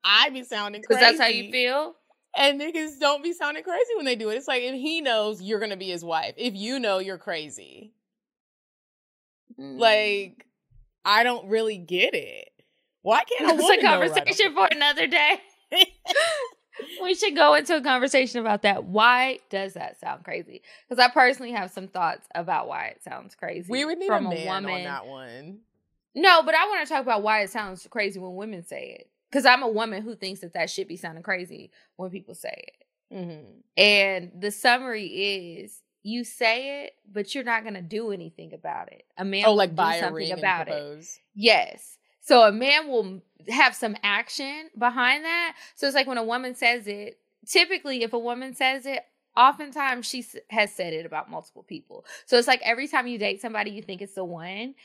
I be sounding crazy. Because that's how you feel? And niggas don't be sounding crazy when they do it. It's like, if he knows you're going to be his wife, if you know you're crazy. Like, I don't really get it. Why can't I? It's a conversation for another day. We should go into a conversation about that. Why does that sound crazy? Because I personally have some thoughts about why it sounds crazy. We would need a man woman. On that one. No, but I want to talk about why it sounds crazy when women say it. Because I'm a woman who thinks that should be sounding crazy when people say it. And the summary is, you say it, but you're not going to do anything about it. A man will buy do something about it. Yes. So a man will have some action behind that. So it's like when a woman says it, typically if a woman says it, oftentimes she has said it about multiple people. So it's like every time you date somebody, you think it's the one.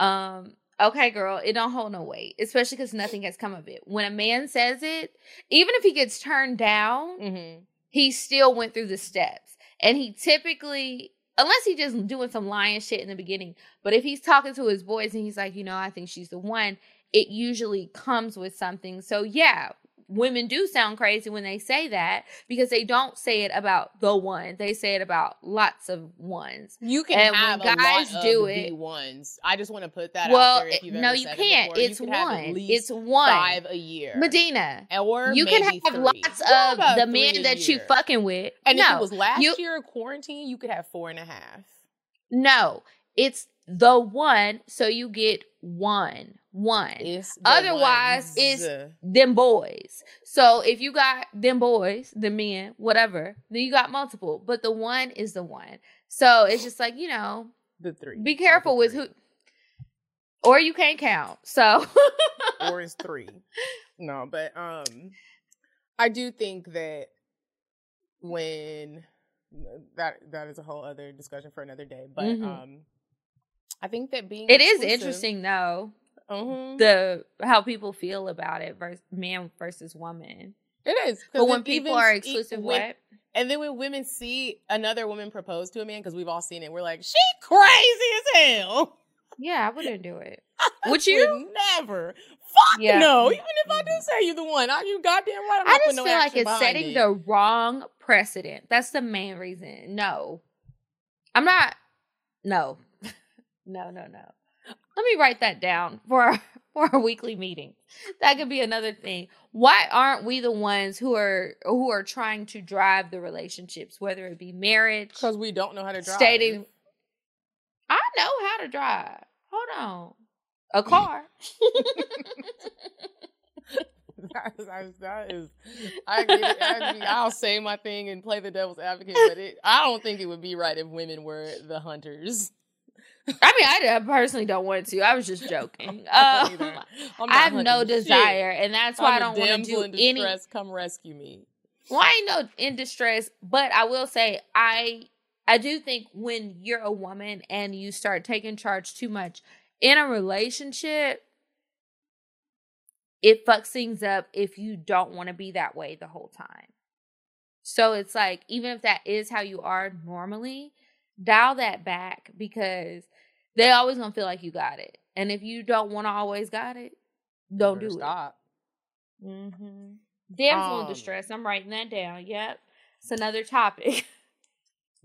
Okay, girl, it don't hold no weight, especially because nothing has come of it. When a man says it, even if he gets turned down, he still went through the steps. And he typically, unless he's just doing some lying shit in the beginning, but if he's talking to his boys and he's like, you know, I think she's the one, it usually comes with something. So yeah, women do sound crazy when they say that because they don't say it about the one. They say it about lots of ones. You can and have when guys a lot do of it, the ones. I just want to put that out there. If you've no, ever you said can't. It it's you can one. Have at least it's one. 5 a year, Medina. Or you maybe can have 3. Lots of the men that you fucking with. And no, if it was last year of quarantine, you could have 4.5. No, it's the one. So you get one. It's otherwise, ones. It's them boys. So if you got them boys, the men, whatever, then you got multiple. But the one is the one. So it's just like, you know, the 3. Be careful with who, or you can't count. So, or it's 3. No, but I do think that when that is a whole other discussion for another day. But I think that being it exclusive, is interesting though. How people feel about it versus man versus woman. It is. But when people are exclusive, what? And then when women see another woman propose to a man, because we've all seen it, we're like, she crazy as hell. Yeah, I wouldn't do it. Would you? Never. Fuck yeah. No. Even if I do say you're the one, are you goddamn right? I'm not just feel like it's setting the wrong precedent. That's the main reason. No. I'm not. No. No. Let me write that down for our weekly meeting. That could be another thing. Why aren't we the ones who are trying to drive the relationships, whether it be marriage? Because we don't know how to drive. Stating, I know how to drive. Hold on. A car. I'll say my thing and play the devil's advocate, but I don't think it would be right if women were the hunters. I mean, I personally don't want to. I was just joking. I have no desire, and that's why I don't want to do any. Come rescue me. Well, I ain't no in distress, but I will say I do think when you're a woman and you start taking charge too much in a relationship, it fucks things up if you don't want to be that way the whole time. So it's like, even if that is how you are normally, dial that back, because they always gonna feel like you got it, and if you don't want to always got it, don't do it. Stop. Mm-hmm. Damsel in distress. I'm writing that down. Yep, it's another topic.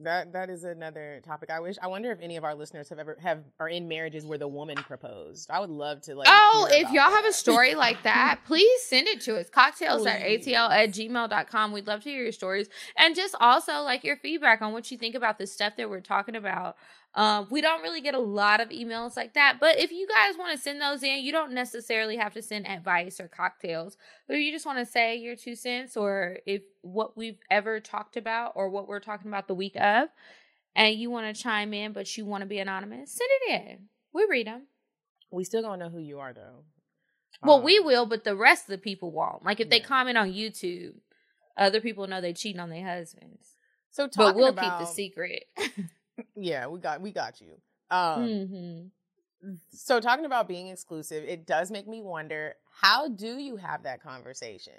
That is another topic. I wonder if any of our listeners are in marriages where the woman proposed. I would love to if y'all have a story like that, please send it to us. cocktails@atl@gmail.com. We'd love to hear your stories, and just also your feedback on what you think about the stuff that we're talking about. We don't really get a lot of emails like that, but if you guys want to send those in, you don't necessarily have to send advice or cocktails, but if you just want to say your 2 cents, or if what we've ever talked about or what we're talking about the week of, and you want to chime in, but you want to be anonymous, send it in. We read them. We still don't know who you are, though. Well, we will, but the rest of the people won't. If they comment on YouTube, other people know they cheating on their husbands. So but we'll keep the secret. Yeah, we got you. So talking about being exclusive, it does make me wonder, how do you have that conversation?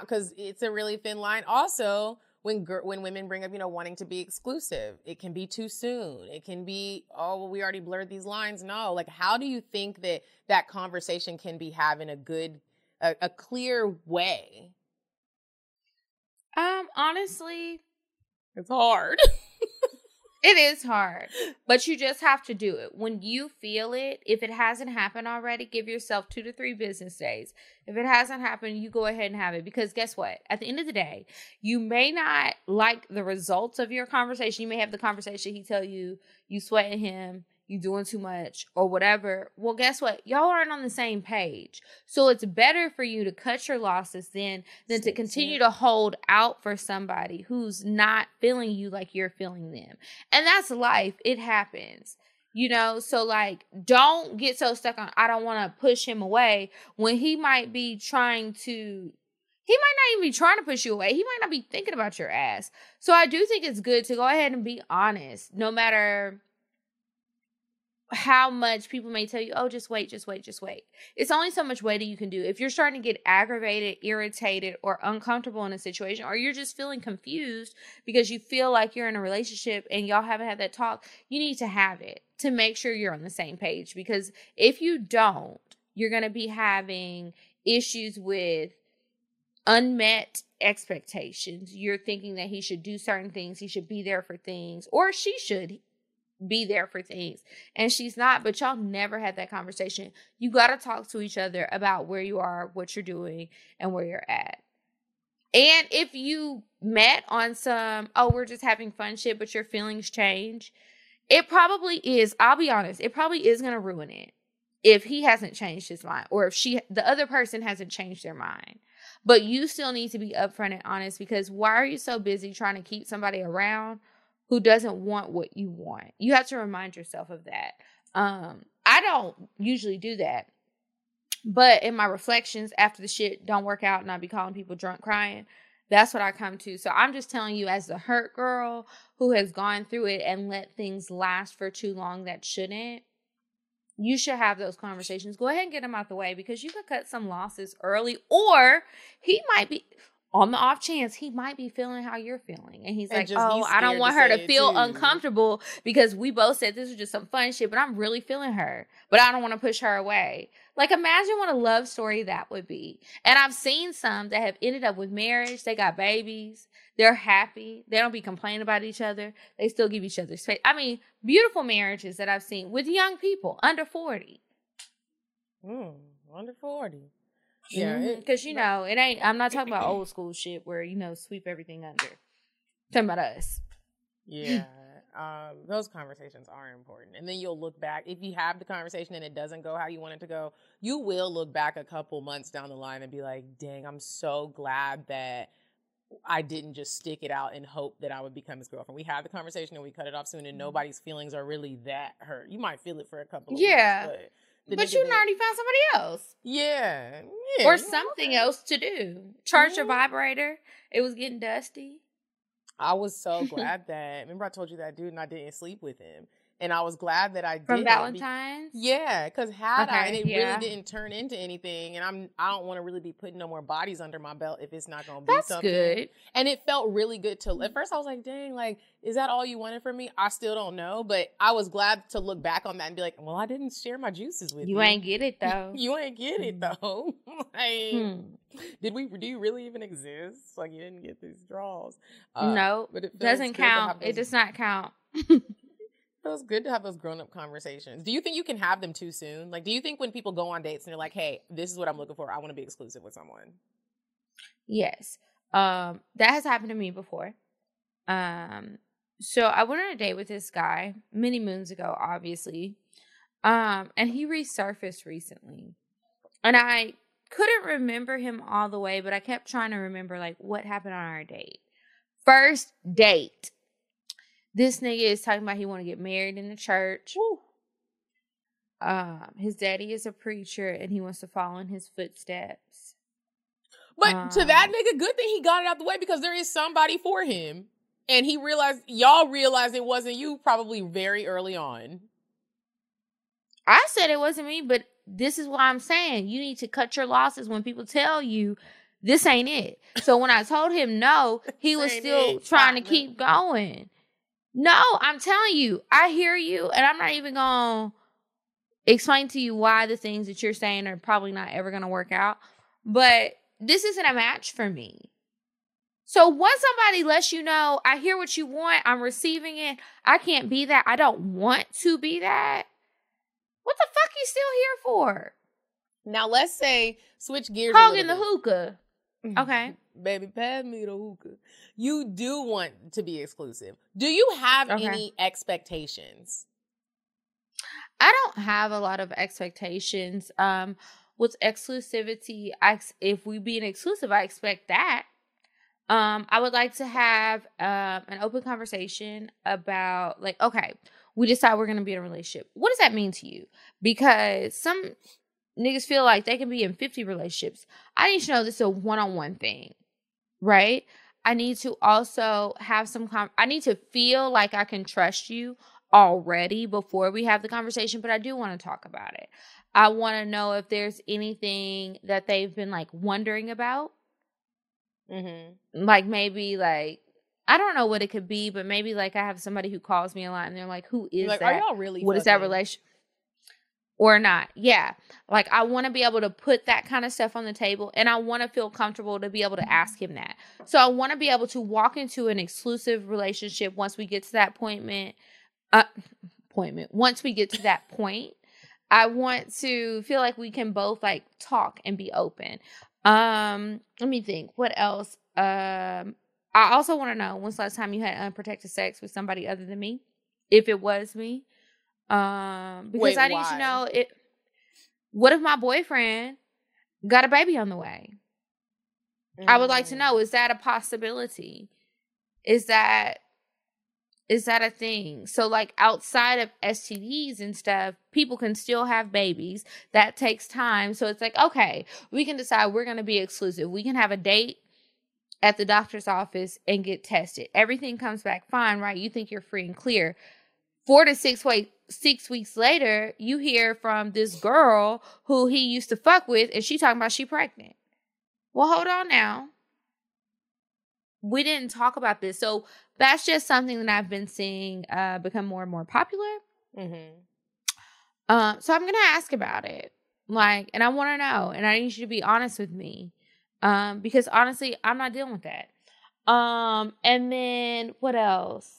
Because it's a really thin line. Also, when women bring up, wanting to be exclusive, it can be too soon. It can be, we already blurred these lines. No, how do you think that conversation can be had in a good, a clear way? Honestly, it's hard. It is hard, but you just have to do it. When you feel it, if it hasn't happened already, give yourself 2 to 3 business days. If it hasn't happened, you go ahead and have it, because guess what? At the end of the day, you may not like the results of your conversation. You may have the conversation, he tell you, you sweating him, you doing too much or whatever. Well, guess what? Y'all aren't on the same page. So it's better for you to cut your losses than to continue to hold out for somebody who's not feeling you like you're feeling them. And that's life. It happens. So don't get so stuck on, I don't want to push him away, when he might not even be trying to push you away. He might not be thinking about your ass. So I do think it's good to go ahead and be honest, no matter how much people may tell you, just wait. It's only so much waiting you can do. If you're starting to get aggravated, irritated, or uncomfortable in a situation, or you're just feeling confused because you feel like you're in a relationship and y'all haven't had that talk, you need to have it to make sure you're on the same page. Because if you don't, you're going to be having issues with unmet expectations. You're thinking that he should do certain things, he should be there for things, or she should be there for things, and she's not, but y'all never had that conversation. You got to talk to each other about where you are, what you're doing, and where you're at. And if you met on some, we're just having fun shit, but your feelings change, it probably is, I'll be honest, it probably is going to ruin it if he hasn't changed his mind, or if the other person hasn't changed their mind. But you still need to be upfront and honest, because why are you so busy trying to keep somebody around who doesn't want what you want? You have to remind yourself of that. I don't usually do that, but in my reflections after the shit don't work out and I be calling people drunk crying, that's what I come to. So I'm just telling you, as the hurt girl who has gone through it and let things last for too long that shouldn't, You should have those conversations. Go ahead and get them out the way, because you could cut some losses early, or he might be, on the off chance, he might be feeling how you're feeling. And he's like, oh, I don't want her to feel uncomfortable because we both said this was just some fun shit, but I'm really feeling her, but I don't want to push her away. Like, imagine what a love story that would be. And I've seen some that have ended up with marriage. They got babies. They're happy. They don't be complaining about each other. They still give each other space. I mean, beautiful marriages that I've seen with young people under 40. Under 40. Yeah. Because, you know, it ain't, I'm not talking about old school shit where, you know, sweep everything under. I'm talking about us. Yeah. Those conversations are important. And then you'll look back. If you have the conversation and it doesn't go how you want it to go, you will look back a couple months down the line and be like, dang, I'm so glad that I didn't just stick it out and hope that I would become his girlfriend. We had the conversation and we cut it off soon, and nobody's feelings are really that hurt. You might feel it for a couple of weeks, but you already found somebody else. Yeah. Or something else to do. Charge your vibrator. It was getting dusty. I was so glad that, remember I told you that dude and I didn't sleep with him. And I was glad that I did. From Valentine's? Yeah, because really didn't turn into anything. And I don't want to really be putting no more bodies under my belt if it's not going to be something. That's good. And it felt really good to, at first I was like, dang, like, is that all you wanted from me? I still don't know. But I was glad to look back on that and be like, well, I didn't share my juices with you. You ain't get it, though. You ain't get it, though. Like, do you really even exist? Like, you didn't get these draws. No, but it doesn't count. It does not count. It was good to have those grown-up conversations. Do you think you can have them too soon? Like, do you think when people go on dates and they're like, hey, this is what I'm looking for, I want to be exclusive with someone? Yes. That has happened to me before. So I went on a date with this guy many moons ago, obviously. And he resurfaced recently. And I couldn't remember him all the way, but I kept trying to remember, like, what happened on our date. First date. This nigga is talking about he want to get married in the church. His daddy is a preacher, and he wants to follow in his footsteps. But to that nigga, good thing he got it out the way, because there is somebody for him. And he realized, y'all realized it wasn't you probably very early on. I said it wasn't me, but this is what I'm saying. You need to cut your losses when people tell you this ain't it. So when I told him no, he was still trying to keep going. No, I'm telling you, I hear you, and I'm not even going to explain to you why the things that you're saying are probably not ever going to work out, but this isn't a match for me. So once somebody lets you know, I hear what you want, I'm receiving it, I can't be that, I don't want to be that, what the fuck you still here for? Now, let's say, switch gears hogging the hookah. Okay. Baby, pass me the hookah. You do want to be exclusive. Do you have any expectations? I don't have a lot of expectations. With exclusivity, if we being exclusive, I expect that. I would like to have an open conversation about, like, okay, we decide we're going to be in a relationship. What does that mean to you? Because some niggas feel like they can be in 50 relationships. I need to know this is a one-on-one thing, right? I need to also have some, I need to feel like I can trust you already before we have the conversation, but I do want to talk about it. I want to know if there's anything that they've been, like, wondering about. Like, maybe, like, I don't know what it could be, but maybe, like, I have somebody who calls me a lot and they're like, who is that? Are y'all really What is that relationship? Or not. Yeah. Like, I want to be able to put that kind of stuff on the table, and I want to feel comfortable to be able to ask him that. So I want to be able to walk into an exclusive relationship once we get to that appointment. Once we get to that point, I want to feel like we can both, like, talk and be open. Let me think. What else? I also want to know, when's the last time you had unprotected sex with somebody other than me? If it was me. Because I need to know it. What if my boyfriend got a baby on the way? I would like to know, is that a possibility? Is that a thing? So, like, outside of STDs and stuff, people can still have babies. That takes time. So it's like, okay, we can decide we're going to be exclusive. We can have a date at the doctor's office and get tested. Everything comes back fine, right? You think you're free and clear. 4 to 6 weeks 6 weeks later, you hear from this girl who he used to fuck with, and she talking about she pregnant. Well, hold on now. We didn't talk about this. So that's just something that I've been seeing become more and more popular. Mm-hmm. So I'm going to ask about it. Like, and I want to know, and I need you to be honest with me. Because honestly, I'm not dealing with that. And then what else?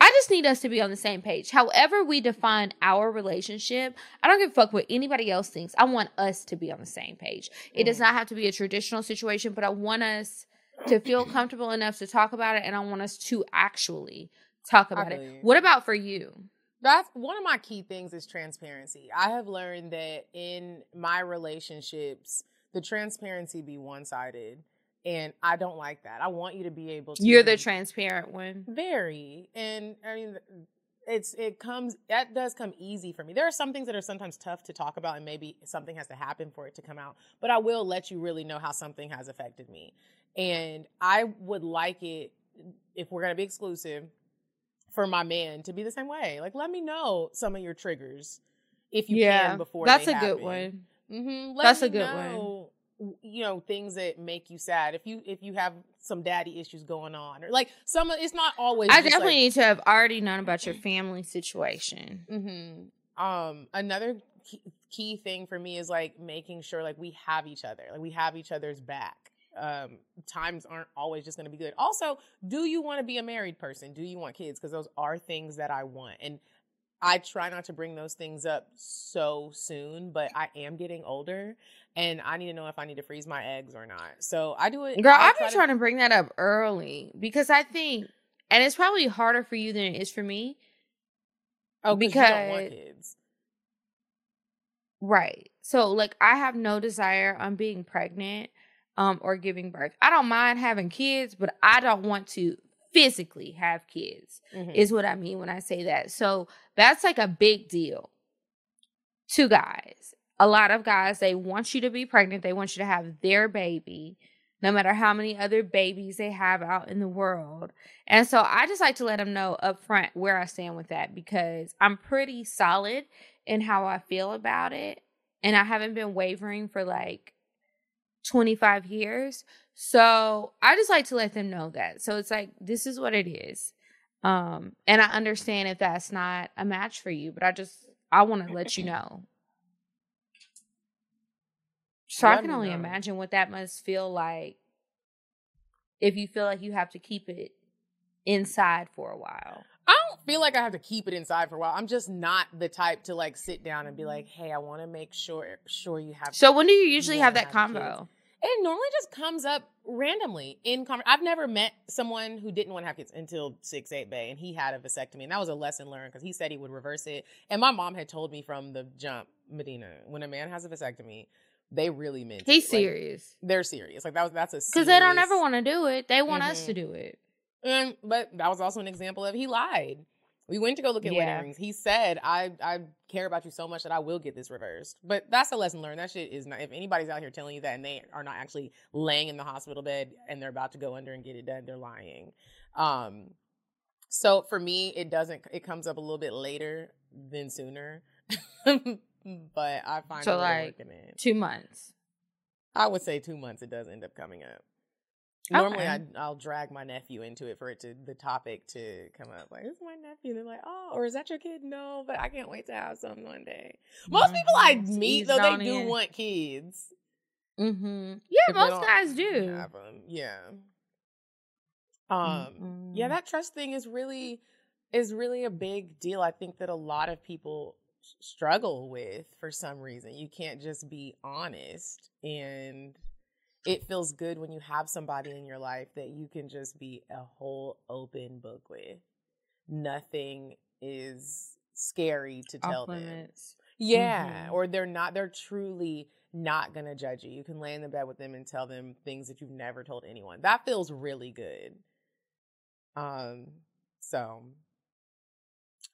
I just need us to be on the same page. However we define our relationship, I don't give a fuck what anybody else thinks. I want us to be on the same page. It does not have to be a traditional situation, but I want us to feel comfortable enough to talk about it, and I want us to actually talk about it. What about for you? That's one of my key things is transparency. I have learned that in my relationships, the transparency be one-sided. And I don't like that. I want you to be able to. You're the transparent one. Very. And I mean, that does come easy for me. There are some things that are sometimes tough to talk about, and maybe something has to happen for it to come out. But I will let you really know how something has affected me. And I would like it, if we're going to be exclusive, for my man to be the same way. Like, let me know some of your triggers if you can before they happen. That's a good one. Mm-hmm. That's a good one. You know, things that make you sad. If you have some daddy issues going on, or like some, it's not always. I definitely need to have already known about your family situation. Mm-hmm. Another key thing for me is like making sure like we have each other, like we have each other's back. Times aren't always just going to be good. Also, do you want to be a married person? Do you want kids? Because those are things that I want, and I try not to bring those things up so soon, but I am getting older, and I need to know if I need to freeze my eggs or not. So I do it. Girl, I've been trying to bring that up early because I think, and it's probably harder for you than it is for me. Oh, because you don't want kids. Right. So, like, I have no desire on being pregnant or giving birth. I don't mind having kids, but I don't want to physically have kids, is what I mean when I say that. So that's like a big deal to guys. A lot of guys, they want you to be pregnant. They want you to have their baby, no matter how many other babies they have out in the world. And so I just like to let them know up front where I stand with that, because I'm pretty solid in how I feel about it. And I haven't been wavering for like 25 years. So I just like to let them know that. So it's like, this is what it is. And I understand if that's not a match for you, but I want to let you know. So I can only imagine what that must feel like if you feel like you have to keep it inside for a while. I don't feel like I have to keep it inside for a while. I'm just not the type to like sit down and be like, hey, I want to make sure you have. So when do you usually have that combo? Kids? It normally just comes up randomly in conversation. I've never met someone who didn't want to have kids until 6'8" Bay, and he had a vasectomy. And that was a lesson learned because he said he would reverse it. And my mom had told me from the jump, Medina, when a man has a vasectomy, they really meant it. He's serious. Like, they're serious. Like that's a serious. Because they don't ever want to do it. They want us to do it. But that was also an example of he lied. We went to go look at wedding rings. He said, I care about you so much that I will get this reversed. But that's a lesson learned. That shit is not, if anybody's out here telling you that and they are not actually laying in the hospital bed and they're about to go under and get it done, they're lying. So for me, it comes up a little bit later than sooner. But I find so like working it. 2 months. I would say 2 months it does end up coming up. Okay. Normally, I'll drag my nephew into it for the topic to come up. Like, this is my nephew. And they're like, oh, or is that your kid? No, but I can't wait to have some one day. Most people I meet, though, they do want kids. Mm-hmm. Yeah, if most guys do. Have them. Yeah. Yeah, that trust thing is really a big deal. I think that a lot of people struggle with for some reason. You can't just be honest, and it feels good when you have somebody in your life that you can just be a whole open book with. Nothing is scary to tell them. Yeah. Mm-hmm. Or they're truly not going to judge you. You can lay in the bed with them and tell them things that you've never told anyone. That feels really good. So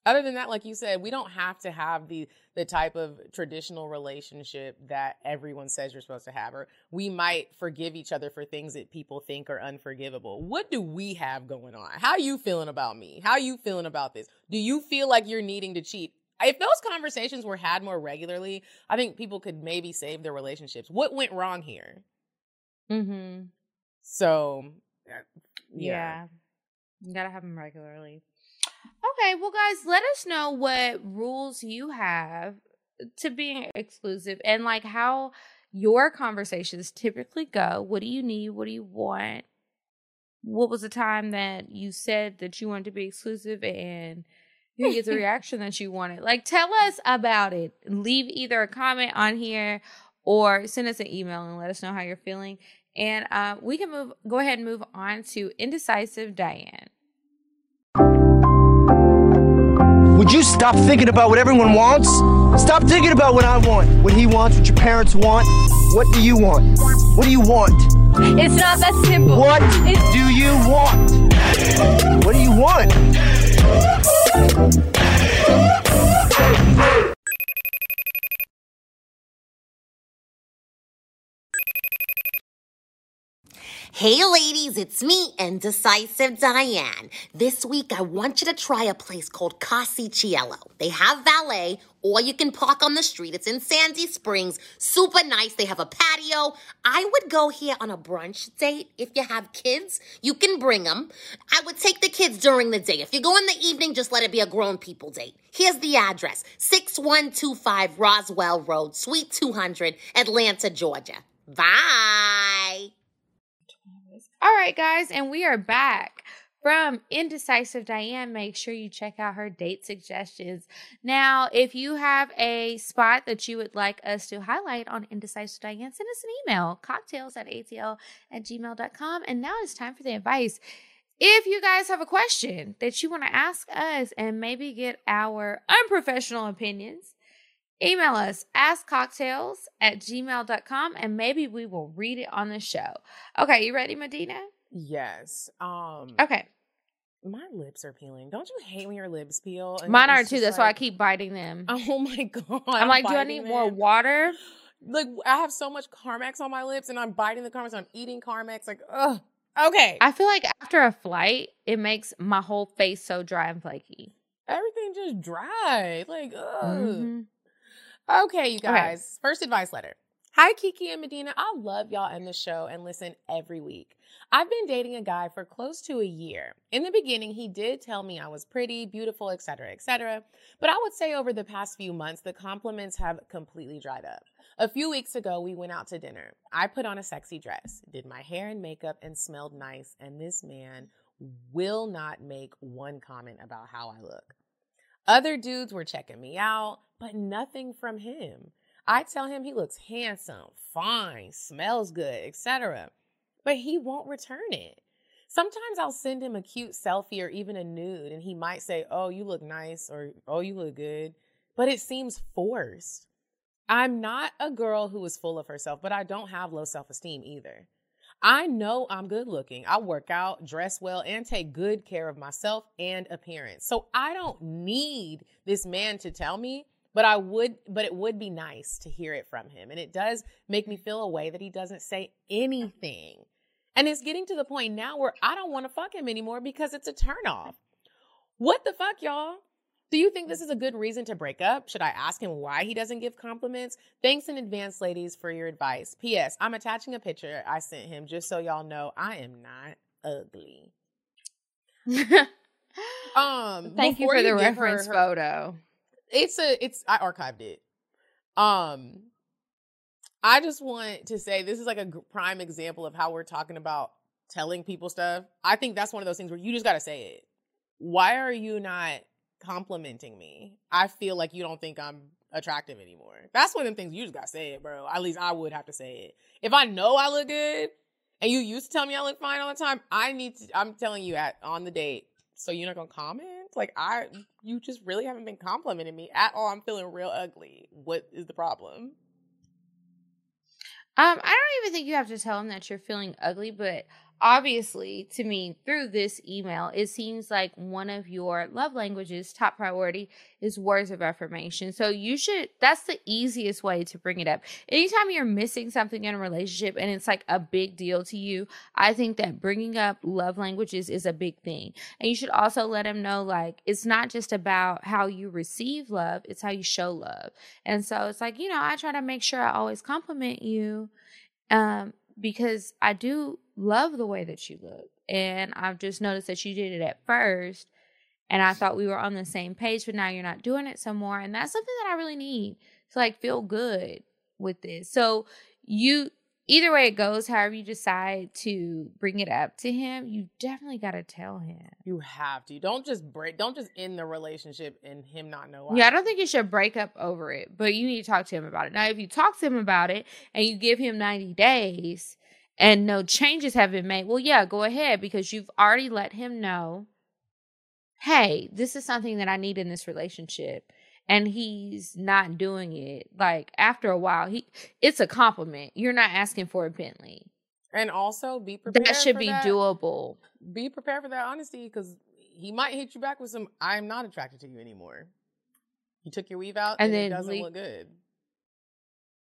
Other than that, like you said, we don't have to have the type of traditional relationship that everyone says you're supposed to have. Or we might forgive each other for things that people think are unforgivable. What do we have going on? How are you feeling about me? How are you feeling about this? Do you feel like you're needing to cheat? If those conversations were had more regularly, I think people could maybe save their relationships. What went wrong here? Mm-hmm. So, yeah. You gotta have them regularly. Okay, well, guys, let us know what rules you have to being exclusive and, like, how your conversations typically go. What do you need? What do you want? What was the time that you said that you wanted to be exclusive and you get the reaction that you wanted? Like, tell us about it. Leave either a comment on here or send us an email and let us know how you're feeling. And we can go ahead and move on to Indecisive Diane. Would you stop thinking about what everyone wants? Stop thinking about what I want, what he wants, what your parents want. What do you want? What do you want? It's not that simple. What do you want? What do you want? Hey ladies, it's me, Indecisive Diane. This week, I want you to try a place called Casicello. They have valet, or you can park on the street. It's in Sandy Springs. Super nice. They have a patio. I would go here on a brunch date. If you have kids, you can bring them. I would take the kids during the day. If you go in the evening, just let it be a grown people date. Here's the address, 6125 Roswell Road, Suite 200, Atlanta, Georgia. Bye. All right, guys, and we are back from Indecisive Diane. Make sure you check out her date suggestions. Now, if you have a spot that you would like us to highlight on Indecisive Diane, send us an email, cocktails@atl@gmail.com. And now it's time for the advice. If you guys have a question that you want to ask us and maybe get our unprofessional opinions, email us, askcocktails@gmail.com, and maybe we will read it on the show. Okay, you ready, Medina? Yes. Okay. My lips are peeling. Don't you hate when your lips peel? And mine are too. That's why I keep biting them. Oh, my God. I'm like, do I need more water? Like, I have so much Carmex on my lips, and I'm biting the Carmex, and I'm eating Carmex. Like, ugh. Okay. I feel like after a flight, it makes my whole face so dry and flaky. Everything just dry. Like, ugh. Mm-hmm. Okay, you guys. Okay. First advice letter. Hi, Kiki and Medina. I love y'all and the show and listen every week. I've been dating a guy for close to a year. In the beginning, he did tell me I was pretty, beautiful, etc., etc. But I would say over the past few months, the compliments have completely dried up. A few weeks ago, we went out to dinner. I put on a sexy dress, did my hair and makeup, and smelled nice. And this man will not make one comment about how I look. Other dudes were checking me out, but nothing from him. I tell him he looks handsome, fine, smells good, etc., but he won't return it. Sometimes I'll send him a cute selfie or even a nude, and he might say, "Oh, you look nice," or "Oh, you look good," but it seems forced. I'm not a girl who is full of herself, but I don't have low self-esteem either. I know I'm good looking. I work out, dress well, and take good care of myself and appearance. So I don't need this man to tell me, but it would be nice to hear it from him. And it does make me feel a way that he doesn't say anything. And it's getting to the point now where I don't want to fuck him anymore because it's a turnoff. What the fuck, y'all? Do you think this is a good reason to break up? Should I ask him why he doesn't give compliments? Thanks in advance, ladies, for your advice. P.S. I'm attaching a picture I sent him just so y'all know I am not ugly. Thank you for the reference photo. I archived it. I just want to say this is like a prime example of how we're talking about telling people stuff. I think that's one of those things where you just got to say it. Why are you not complimenting me? I feel like you don't think I'm attractive anymore. That's one of the things you just gotta say it, bro. At least I would have to say it. If I know I look good and you used to tell me I look fine all the time, I'm telling you on the date. So you're not gonna comment? Like you just really haven't been complimenting me at all. I'm feeling real ugly. What is the problem? I don't even think you have to tell him that you're feeling ugly, but Obviously, to me, through this email, it seems like one of your love languages, top priority, is words of affirmation. So you should, that's the easiest way to bring it up. Anytime you're missing something in a relationship and it's like a big deal to you, I think that bringing up love languages is a big thing. And you should also let them know, like, it's not just about how you receive love, it's how you show love. And so it's like, you know, I try to make sure I always compliment you, because I do love the way that you look, and I've just noticed that you did it at first, and I thought we were on the same page, but now you're not doing it some more, and that's something that I really need to, like, feel good with this. So you, either way it goes, however you decide to bring it up to him, you definitely got to tell him. You have to. Don't just end the relationship and him not know why. Yeah, I don't think you should break up over it, but you need to talk to him about it. Now, if you talk to him about it and you give him 90 days... and no changes have been made, well, yeah, go ahead, because you've already let him know, hey, this is something that I need in this relationship, and he's not doing it. Like, after a while, it's a compliment. You're not asking for a Bentley. And also, be prepared for that. That should be doable. Be prepared for that honesty, because he might hit you back with some, I'm not attracted to you anymore. You took your weave out, and it doesn't look good.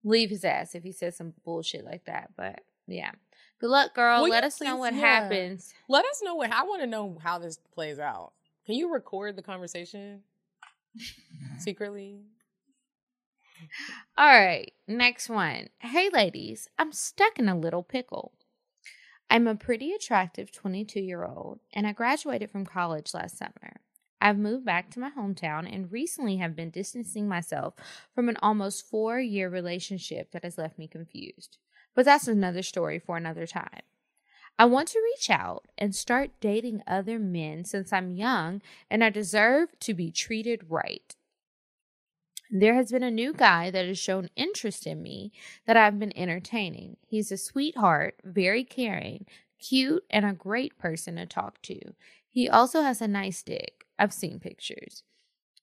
Leave his ass if he says some bullshit like that, but... yeah. Good luck, girl. Well, let us know what happens. Let us know I want to know how this plays out. Can you record the conversation secretly? All right. Next one. Hey, ladies. I'm stuck in a little pickle. I'm a pretty attractive 22-year-old, and I graduated from college last summer. I've moved back to my hometown and recently have been distancing myself from an almost 4-year relationship that has left me confused. But that's another story for another time. I want to reach out and start dating other men since I'm young and I deserve to be treated right. There has been a new guy that has shown interest in me that I've been entertaining. He's a sweetheart, very caring, cute, and a great person to talk to. He also has a nice dick. I've seen pictures.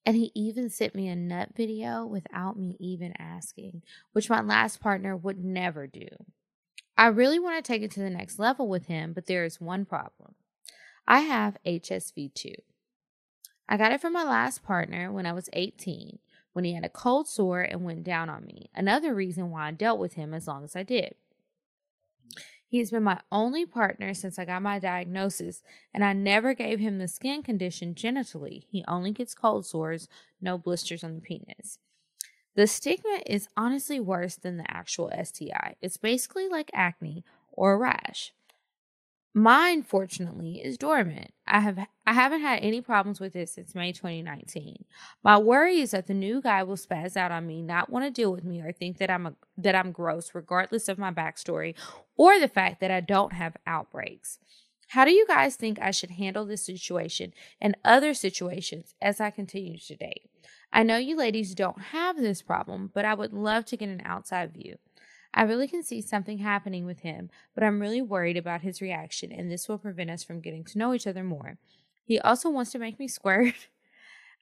And he even sent me a nut video without me even asking, which my last partner would never do. I really want to take it to the next level with him, but there is one problem. I have HSV-2. I got it from my last partner when I was 18, when he had a cold sore and went down on me. Another reason why I dealt with him as long as I did. He has been my only partner since I got my diagnosis, and I never gave him the skin condition genitally. He only gets cold sores, no blisters on the penis. The stigma is honestly worse than the actual STI. It's basically like acne or a rash. Mine, fortunately, is dormant. I haven't had any problems with it since May 2019. My worry is that the new guy will spaz out on me, not want to deal with me, or think that I'm gross, regardless of my backstory or the fact that I don't have outbreaks. How do you guys think I should handle this situation and other situations as I continue to date? I know you ladies don't have this problem, but I would love to get an outside view. I really can see something happening with him, but I'm really worried about his reaction, and this will prevent us from getting to know each other more. He also wants to make me squirt.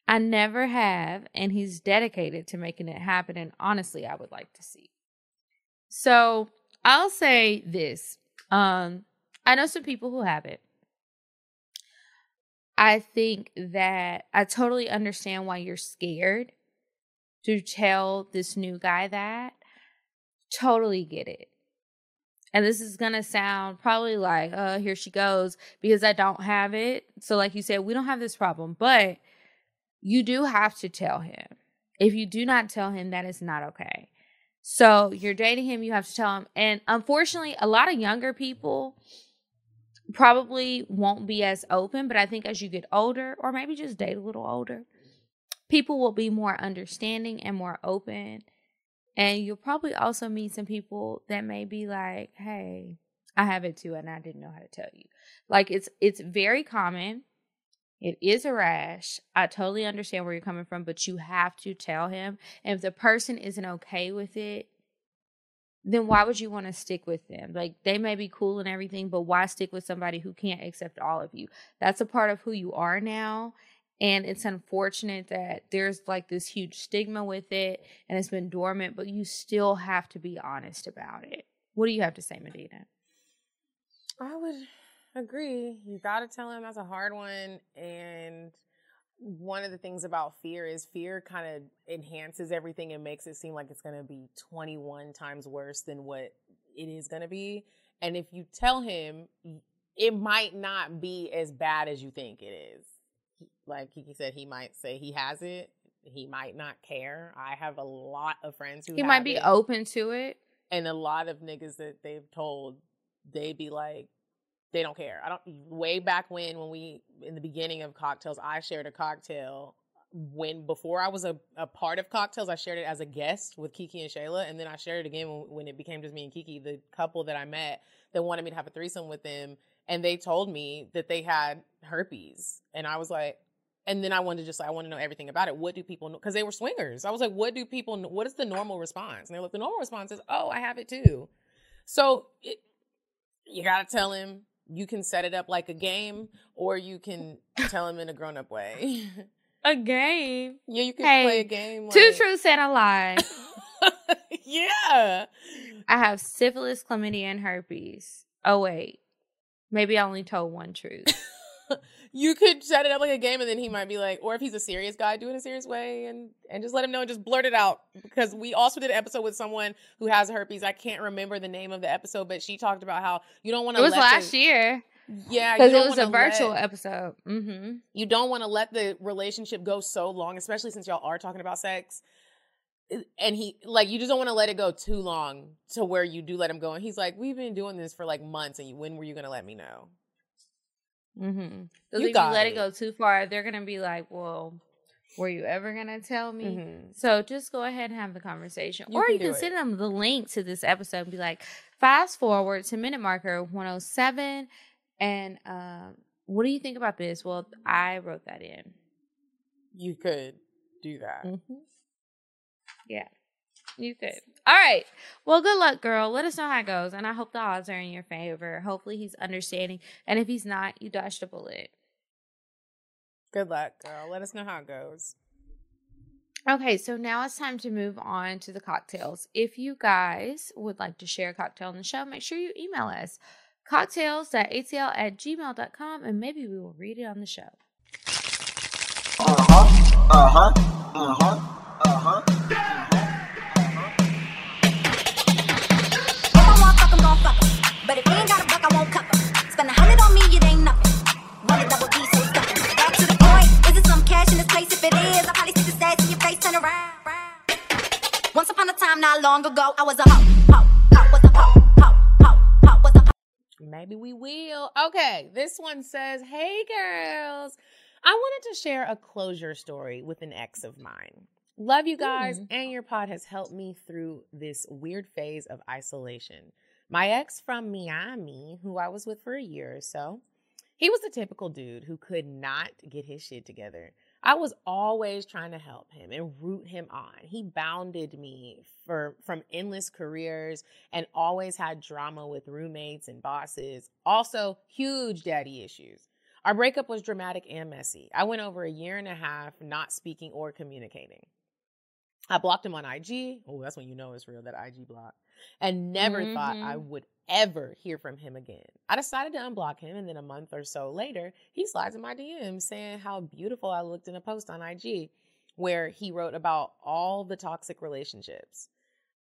I never have, and he's dedicated to making it happen, and honestly, I would like to see. So, I'll say this. I know some people who have it. I think that I totally understand why you're scared to tell this new guy that. Totally get it. And this is going to sound probably like, here she goes, because I don't have it. So like you said, we don't have this problem, but you do have to tell him. If you do not tell him, that is not okay. So you're dating him, you have to tell him. And unfortunately, a lot of younger people probably won't be as open, but I think as you get older, or maybe just date a little older, people will be more understanding and more open. And you'll probably also meet some people that may be like, hey, I have it too, and I didn't know how to tell you. Like, it's very common. It is a rash. I totally understand where you're coming from, but you have to tell him. And if the person isn't okay with it, then why would you want to stick with them? Like, they may be cool and everything, but why stick with somebody who can't accept all of you? That's a part of who you are now. And it's unfortunate that there's like this huge stigma with it and it's been dormant, but you still have to be honest about it. What do you have to say, Medina? I would agree. You gotta tell him. That's a hard one. And one of the things about fear is fear kind of enhances everything and makes it seem like it's going to be 21 times worse than what it is going to be. And if you tell him, it might not be as bad as you think it is. Like Kiki said, he might say he has it. He might not care. I have a lot of friends who have it. He might be open to it. And a lot of niggas that they've told, they be like, they don't care. I don't. Way back when we, in the beginning of cocktails, I shared a cocktail. Before I was a part of cocktails, I shared it as a guest with Kiki and Shayla. And then I shared it again when it became just me and Kiki, the couple that I met that wanted me to have a threesome with them. And they told me that they had herpes. And I was like, and then I wanted to just, I want to know everything about it. What do people know? Because they were swingers. I was like, what is the normal response? And they're like, the normal response is, oh, I have it too. So you got to tell him. You can set it up like a game, or you can tell him in a grown-up way. A game? Yeah, you can play a game. Like... Two truths and a lie. Yeah. I have syphilis, chlamydia, and herpes. Oh, wait. Maybe I only told one truth. You could set it up like a game, and then he might be like, or if he's a serious guy, do it in a serious way and just let him know and just blurt it out. Because we also did an episode with someone who has herpes. I can't remember the name of the episode, but she talked about how you don't want to let it. It was last year. Yeah. Because it was a virtual episode. Mm-hmm. You don't want to let the relationship go so long, especially since y'all are talking about sex. And he, like, you just don't want to let it go too long to where you do let him go. And he's like, we've been doing this for like months, and when were you going to let me know? Mm-hmm. Because if you let it go too far, they're gonna be like, well, were you ever gonna tell me? Mm-hmm. So just go ahead and have the conversation. Or you can send them the link to this episode and be like, fast forward to minute marker 107 and what do you think about this? Well, I wrote that in. You could do that. Mm-hmm. Yeah, you could. All right. Well, good luck, girl. Let us know how it goes. And I hope the odds are in your favor. Hopefully he's understanding. And if he's not, you dodged a bullet. Good luck, girl. Let us know how it goes. Okay, so now it's time to move on to the cocktails. If you guys would like to share a cocktail on the show, make sure you email us. cocktails.atl@gmail.com and maybe we will read it on the show. Uh-huh. Uh-huh. Uh-huh. Uh-huh. Yeah! But if you ain't got a buck, I won't cover. Spend 100 on me, it ain't nothing. One double D, so stuck. Back to the point. Is it some cash in this place? If it is, I'll probably see the stats in your face turn around. Once upon a time, not long ago, I was a hoe, hoe, hoe, was a hoe, hoe, hoe, hoe, was a hoe. Maybe we will. Okay, this one says, hey girls, I wanted to share a closure story with an ex of mine. Love you guys, and your pod has helped me through this weird phase of isolation. My ex from Miami, who I was with for a year or so, he was the typical dude who could not get his shit together. I was always trying to help him and root him on. He bounded me from endless careers and always had drama with roommates and bosses. Also, huge daddy issues. Our breakup was dramatic and messy. I went over a year and a half not speaking or communicating. I blocked him on IG. Oh, that's when you know it's real, that IG block. And never thought I would ever hear from him again. I decided to unblock him, and then a month or so later, he slides in my DM saying how beautiful I looked in a post on IG where he wrote about all the toxic relationships.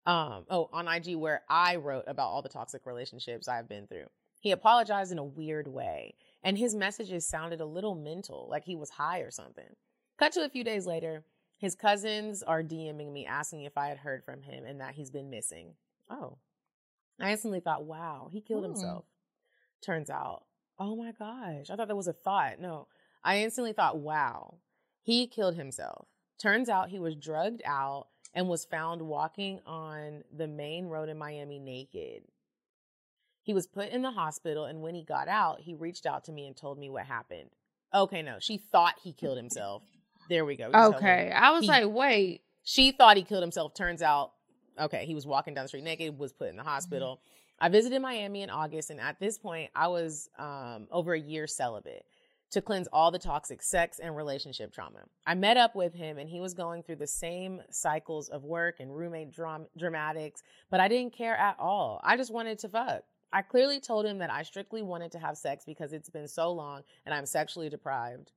On IG where I wrote about all the toxic relationships I've been through. He apologized in a weird way, and his messages sounded a little mental, like he was high or something. Cut to a few days later, his cousins are DMing me asking if I had heard from him and that he's been missing. Oh, I instantly thought, wow, he killed himself. Turns out, oh my gosh, I thought that was a thought. No, I instantly thought, wow, he killed himself. Turns out he was drugged out and was found walking on the main road in Miami naked. He was put in the hospital, and when he got out, he reached out to me and told me what happened. Okay, no, she thought he killed himself. There we go. Okay, I was like, wait. She thought he killed himself. Turns out, okay, he was walking down the street naked, was put in the hospital. Mm-hmm. I visited Miami in August, and at this point, I was over a year celibate to cleanse all the toxic sex and relationship trauma. I met up with him, and he was going through the same cycles of work and roommate dramatics, but I didn't care at all. I just wanted to fuck. I clearly told him that I strictly wanted to have sex because it's been so long and I'm sexually deprived.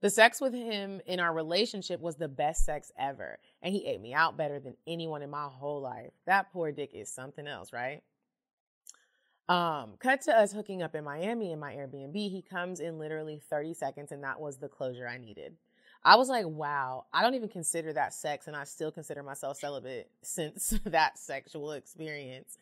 The sex with him in our relationship was the best sex ever, and he ate me out better than anyone in my whole life. That poor dick is something else, right? Cut to us hooking up in Miami in my Airbnb. He comes in literally 30 seconds, and that was the closure I needed. I was like, wow, I don't even consider that sex, and I still consider myself celibate since that sexual experience.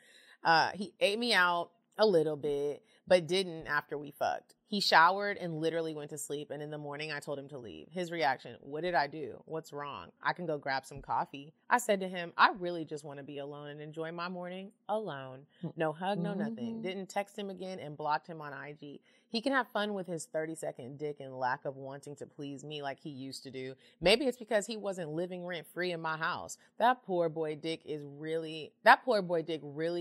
He ate me out a little bit, but didn't after we fucked. He showered and literally went to sleep, and in the morning I told him to leave. His reaction, what did I do? What's wrong? I can go grab some coffee. I said to him, I really just want to be alone and enjoy my morning alone. No hug, no nothing. Didn't text him again and blocked him on IG. He can have fun with his 30-second dick and lack of wanting to please me like he used to do. Maybe it's because he wasn't living rent-free in my house. That poor boy dick really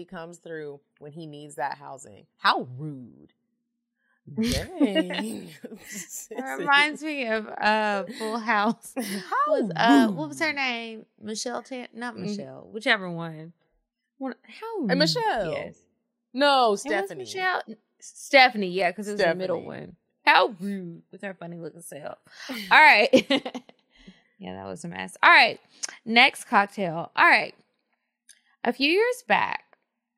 comes through when he needs that housing. How rude. Dang. It reminds me of Full House. How was, what was her name? Michelle? Not Michelle. Whichever one. How rude. And Michelle. Yes. No, Stephanie. Michelle. Stephanie, yeah, because it was the middle one. How rude with her funny looking self. All right. Yeah, that was a mess. All right. Next cocktail. All right. A few years back,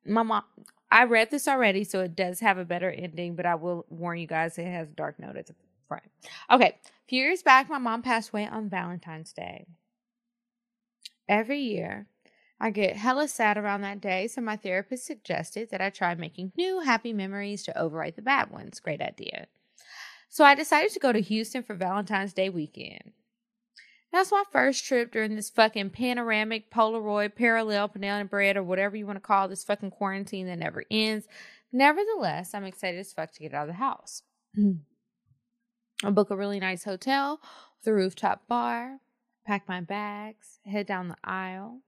my mom, I read this already, so it does have a better ending, but I will warn you guys, it has a dark note at the front. Okay. A few years back, my mom passed away on Valentine's Day. Every year, I get hella sad around that day, so my therapist suggested that I try making new happy memories to overwrite the bad ones. Great idea. So I decided to go to Houston for Valentine's Day weekend. That's my first trip during this fucking panoramic, Polaroid, parallel, banana bread, or whatever you want to call this fucking quarantine that never ends. Nevertheless, I'm excited as fuck to get out of the house. I book a really nice hotel with a rooftop bar, pack my bags, head down the aisle,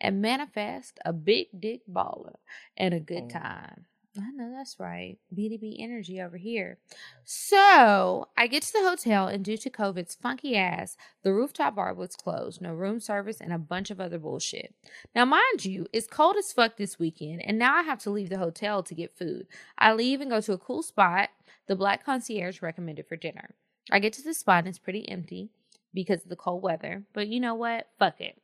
and manifest a big dick baller and a good time. I know that's right. BDB energy over here. So I get to the hotel, and due to COVID's funky ass, the rooftop bar was closed. No room service and a bunch of other bullshit. Now, mind you, it's cold as fuck this weekend, and now I have to leave the hotel to get food. I leave and go to a cool spot the black concierge recommended for dinner. I get to the spot, and it's pretty empty because of the cold weather. But you know what? Fuck it.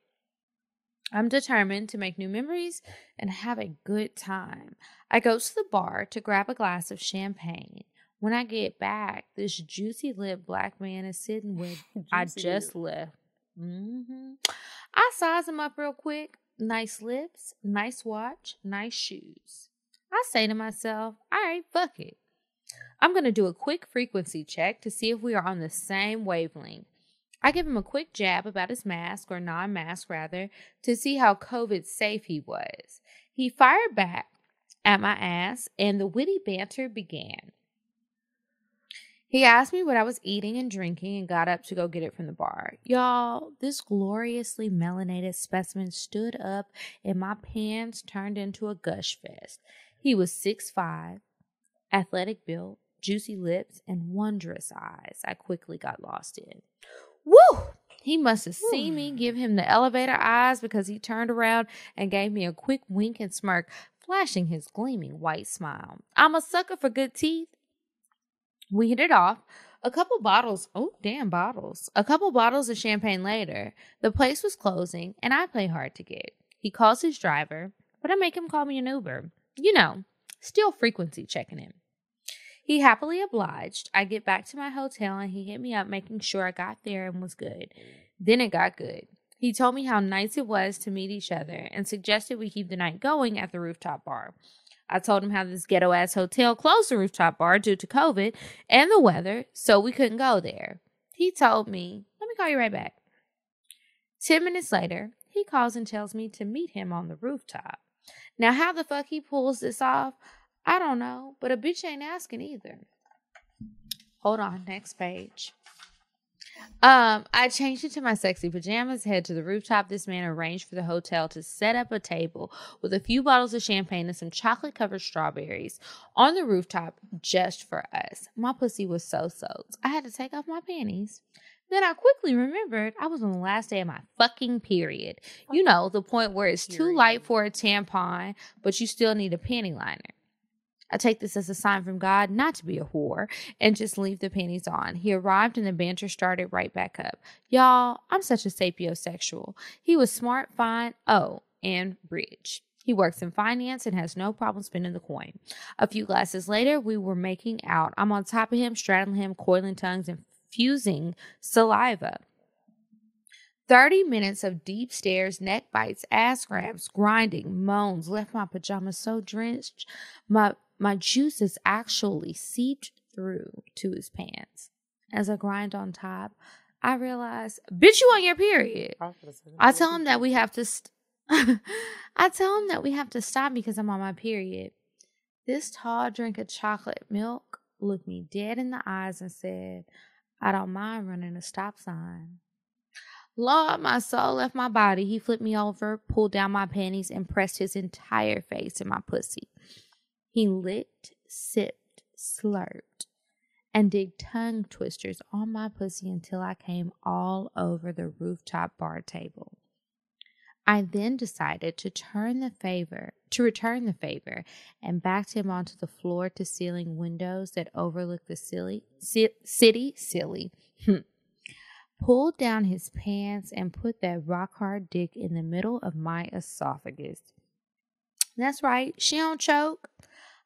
I'm determined to make new memories and have a good time. I go to the bar to grab a glass of champagne. When I get back, this juicy-lipped black man is sitting with I just left. I size him up real quick. Nice lips, nice watch, nice shoes. I say to myself, all right, fuck it. I'm going to do a quick frequency check to see if we are on the same wavelength. I give him a quick jab about his mask, or non-mask rather, to see how COVID safe he was. He fired back at my ass, and the witty banter began. He asked me what I was eating and drinking, and got up to go get it from the bar. Y'all, this gloriously melanated specimen stood up, and my pants turned into a gush fest. He was 6'5", athletic built, juicy lips, and wondrous eyes I quickly got lost in. Woo! He must have seen me give him the elevator eyes, because he turned around and gave me a quick wink and smirk, flashing his gleaming white smile. I'm a sucker for good teeth. We hit it off. A couple bottles of champagne later, the place was closing, and I play hard to get. He calls his driver, but I make him call me an Uber. You know, still frequency checking him. He happily obliged. I get back to my hotel, and he hit me up, making sure I got there and was good. Then it got good. He told me how nice it was to meet each other, and suggested we keep the night going at the rooftop bar. I told him how this ghetto-ass hotel closed the rooftop bar due to COVID and the weather, so we couldn't go there. He told me, let me call you right back. 10 minutes later, he calls and tells me to meet him on the rooftop. Now, how the fuck he pulls this off, I don't know, but a bitch ain't asking either. Hold on, next page. I changed into my sexy pajamas, head to the rooftop. This man arranged for the hotel to set up a table with a few bottles of champagne and some chocolate-covered strawberries on the rooftop just for us. My pussy was so soaked, I had to take off my panties. Then I quickly remembered I was on the last day of my fucking period. You know, the point where it's too light for a tampon, but you still need a panty liner. I take this as a sign from God not to be a whore and just leave the panties on. He arrived and the banter started right back up. Y'all, I'm such a sapiosexual. He was smart, fine, oh, and rich. He works in finance and has no problem spending the coin. A few glasses later, we were making out. I'm on top of him, straddling him, coiling tongues, and fusing saliva. 30 minutes of deep stares, neck bites, ass grabs, grinding, moans, left my pajamas so drenched, my juices actually seeped through to his pants. As I grind on top, I realize, bitch, you on your period. I tell him that we have to... I tell him that we have to stop because I'm on my period. This tall drink of chocolate milk looked me dead in the eyes and said, I don't mind running a stop sign. Lord, my soul left my body. He flipped me over, pulled down my panties, and pressed his entire face in my pussy. He licked, sipped, slurped, and did tongue twisters on my pussy until I came all over the rooftop bar table. I then decided to return the favor and backed him onto the floor to ceiling windows that overlooked the city. Pulled down his pants and put that rock hard dick in the middle of my esophagus. That's right, she don't choke.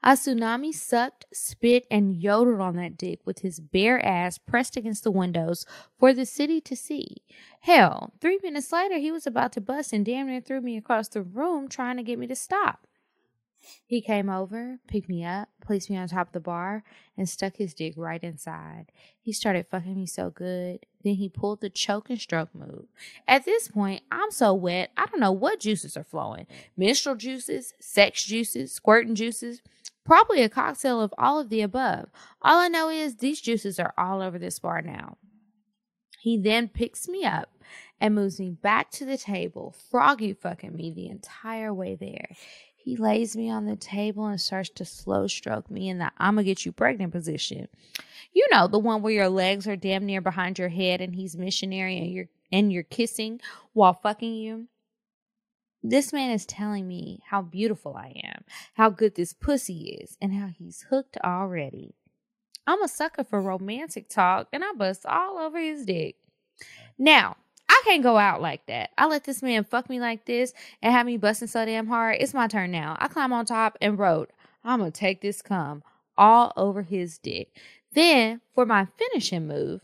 A tsunami sucked, spit, and yodeled on that dick with his bare ass pressed against the windows for the city to see. Hell, 3 minutes later, he was about to bust and damn near threw me across the room trying to get me to stop. He came over, picked me up, placed me on top of the bar, and stuck his dick right inside. He started fucking me so good. Then he pulled the choke and stroke move. At this point, I'm so wet, I don't know what juices are flowing. Menstrual juices, sex juices, squirting juices. Probably a cocktail of all of the above. All I know is these juices are all over this bar now. He then picks me up and moves me back to the table, froggy fucking me the entire way there. He lays me on the table and starts to slow stroke me in the I'ma get you pregnant position. You know, the one where your legs are damn near behind your head and he's missionary and you're kissing while fucking you. This man is telling me how beautiful I am, how good this pussy is, and how he's hooked already. I'm a sucker for romantic talk, and I bust all over his dick. Now, I can't go out like that. I let this man fuck me like this and have me busting so damn hard. It's my turn now. I climb on top and rode. I'm going to take this cum all over his dick. Then, for my finishing move,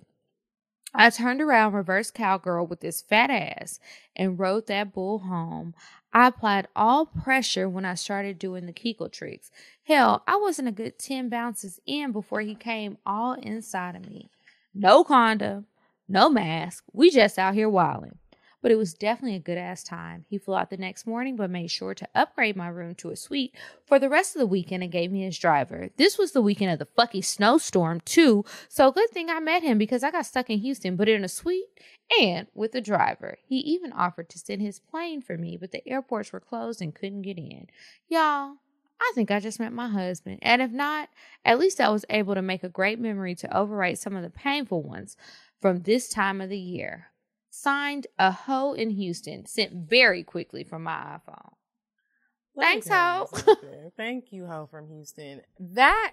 I turned around reverse cowgirl with this fat ass and rode that bull home. I applied all pressure when I started doing the Kegel tricks. Hell, I wasn't a good 10 bounces in before he came all inside of me. No condom, no mask. We just out here wilding. But it was definitely a good ass time. He flew out the next morning but made sure to upgrade my room to a suite for the rest of the weekend and gave me his driver. This was the weekend of the fucking snowstorm too, so good thing I met him because I got stuck in Houston but in a suite and with a driver. He even offered to send his plane for me but the airports were closed and couldn't get in. Y'all, I think I just met my husband, and if not, at least I was able to make a great memory to overwrite some of the painful ones from this time of the year. Signed, a hoe in Houston, sent very quickly from my iPhone. Thanks, hoe. Thank you, hoe from Houston. That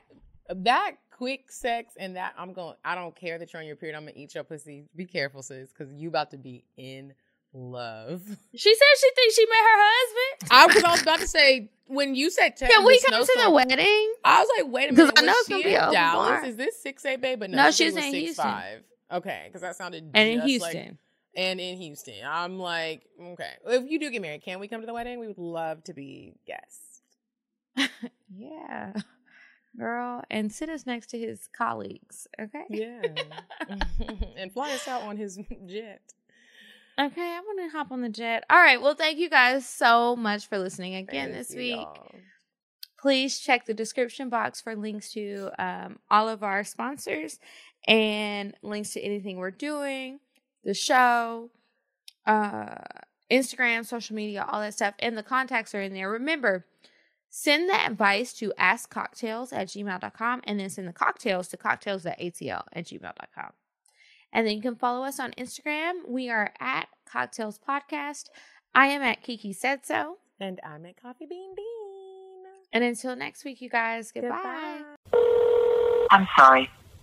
quick sex and that I don't care that you're on your period. I'm gonna eat your pussy. Be careful, sis, because you about to be in love. She said she thinks she met her husband. I was about to say when you said, "Can we come to the wedding?" I was like, "Wait a minute." Because I know it's gonna be in Dallas. Is this 6'8", babe? But no, she's in Houston. 6'5". Okay, because that sounded in Houston. I'm like, okay. If you do get married, can we come to the wedding? We would love to be guests. Yeah. Girl, and sit us next to his colleagues, okay? Yeah. And fly us out on his jet. Okay, I'm going to hop on the jet. All right, well, thank you guys so much for listening again this week. Y'all. Please check the description box for links to all of our sponsors and links to anything we're doing. The show, Instagram, social media, all that stuff. And the contacts are in there. Remember, send the advice to askcocktails@gmail.com and then send the cocktails to cocktails@atl@gmail.com. And then you can follow us on Instagram. We are at Cocktails Podcast. I am at Kiki Said So. And I'm at Coffee Bean Bean. And until next week, you guys, goodbye. I'm sorry,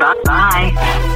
Bye. Bye.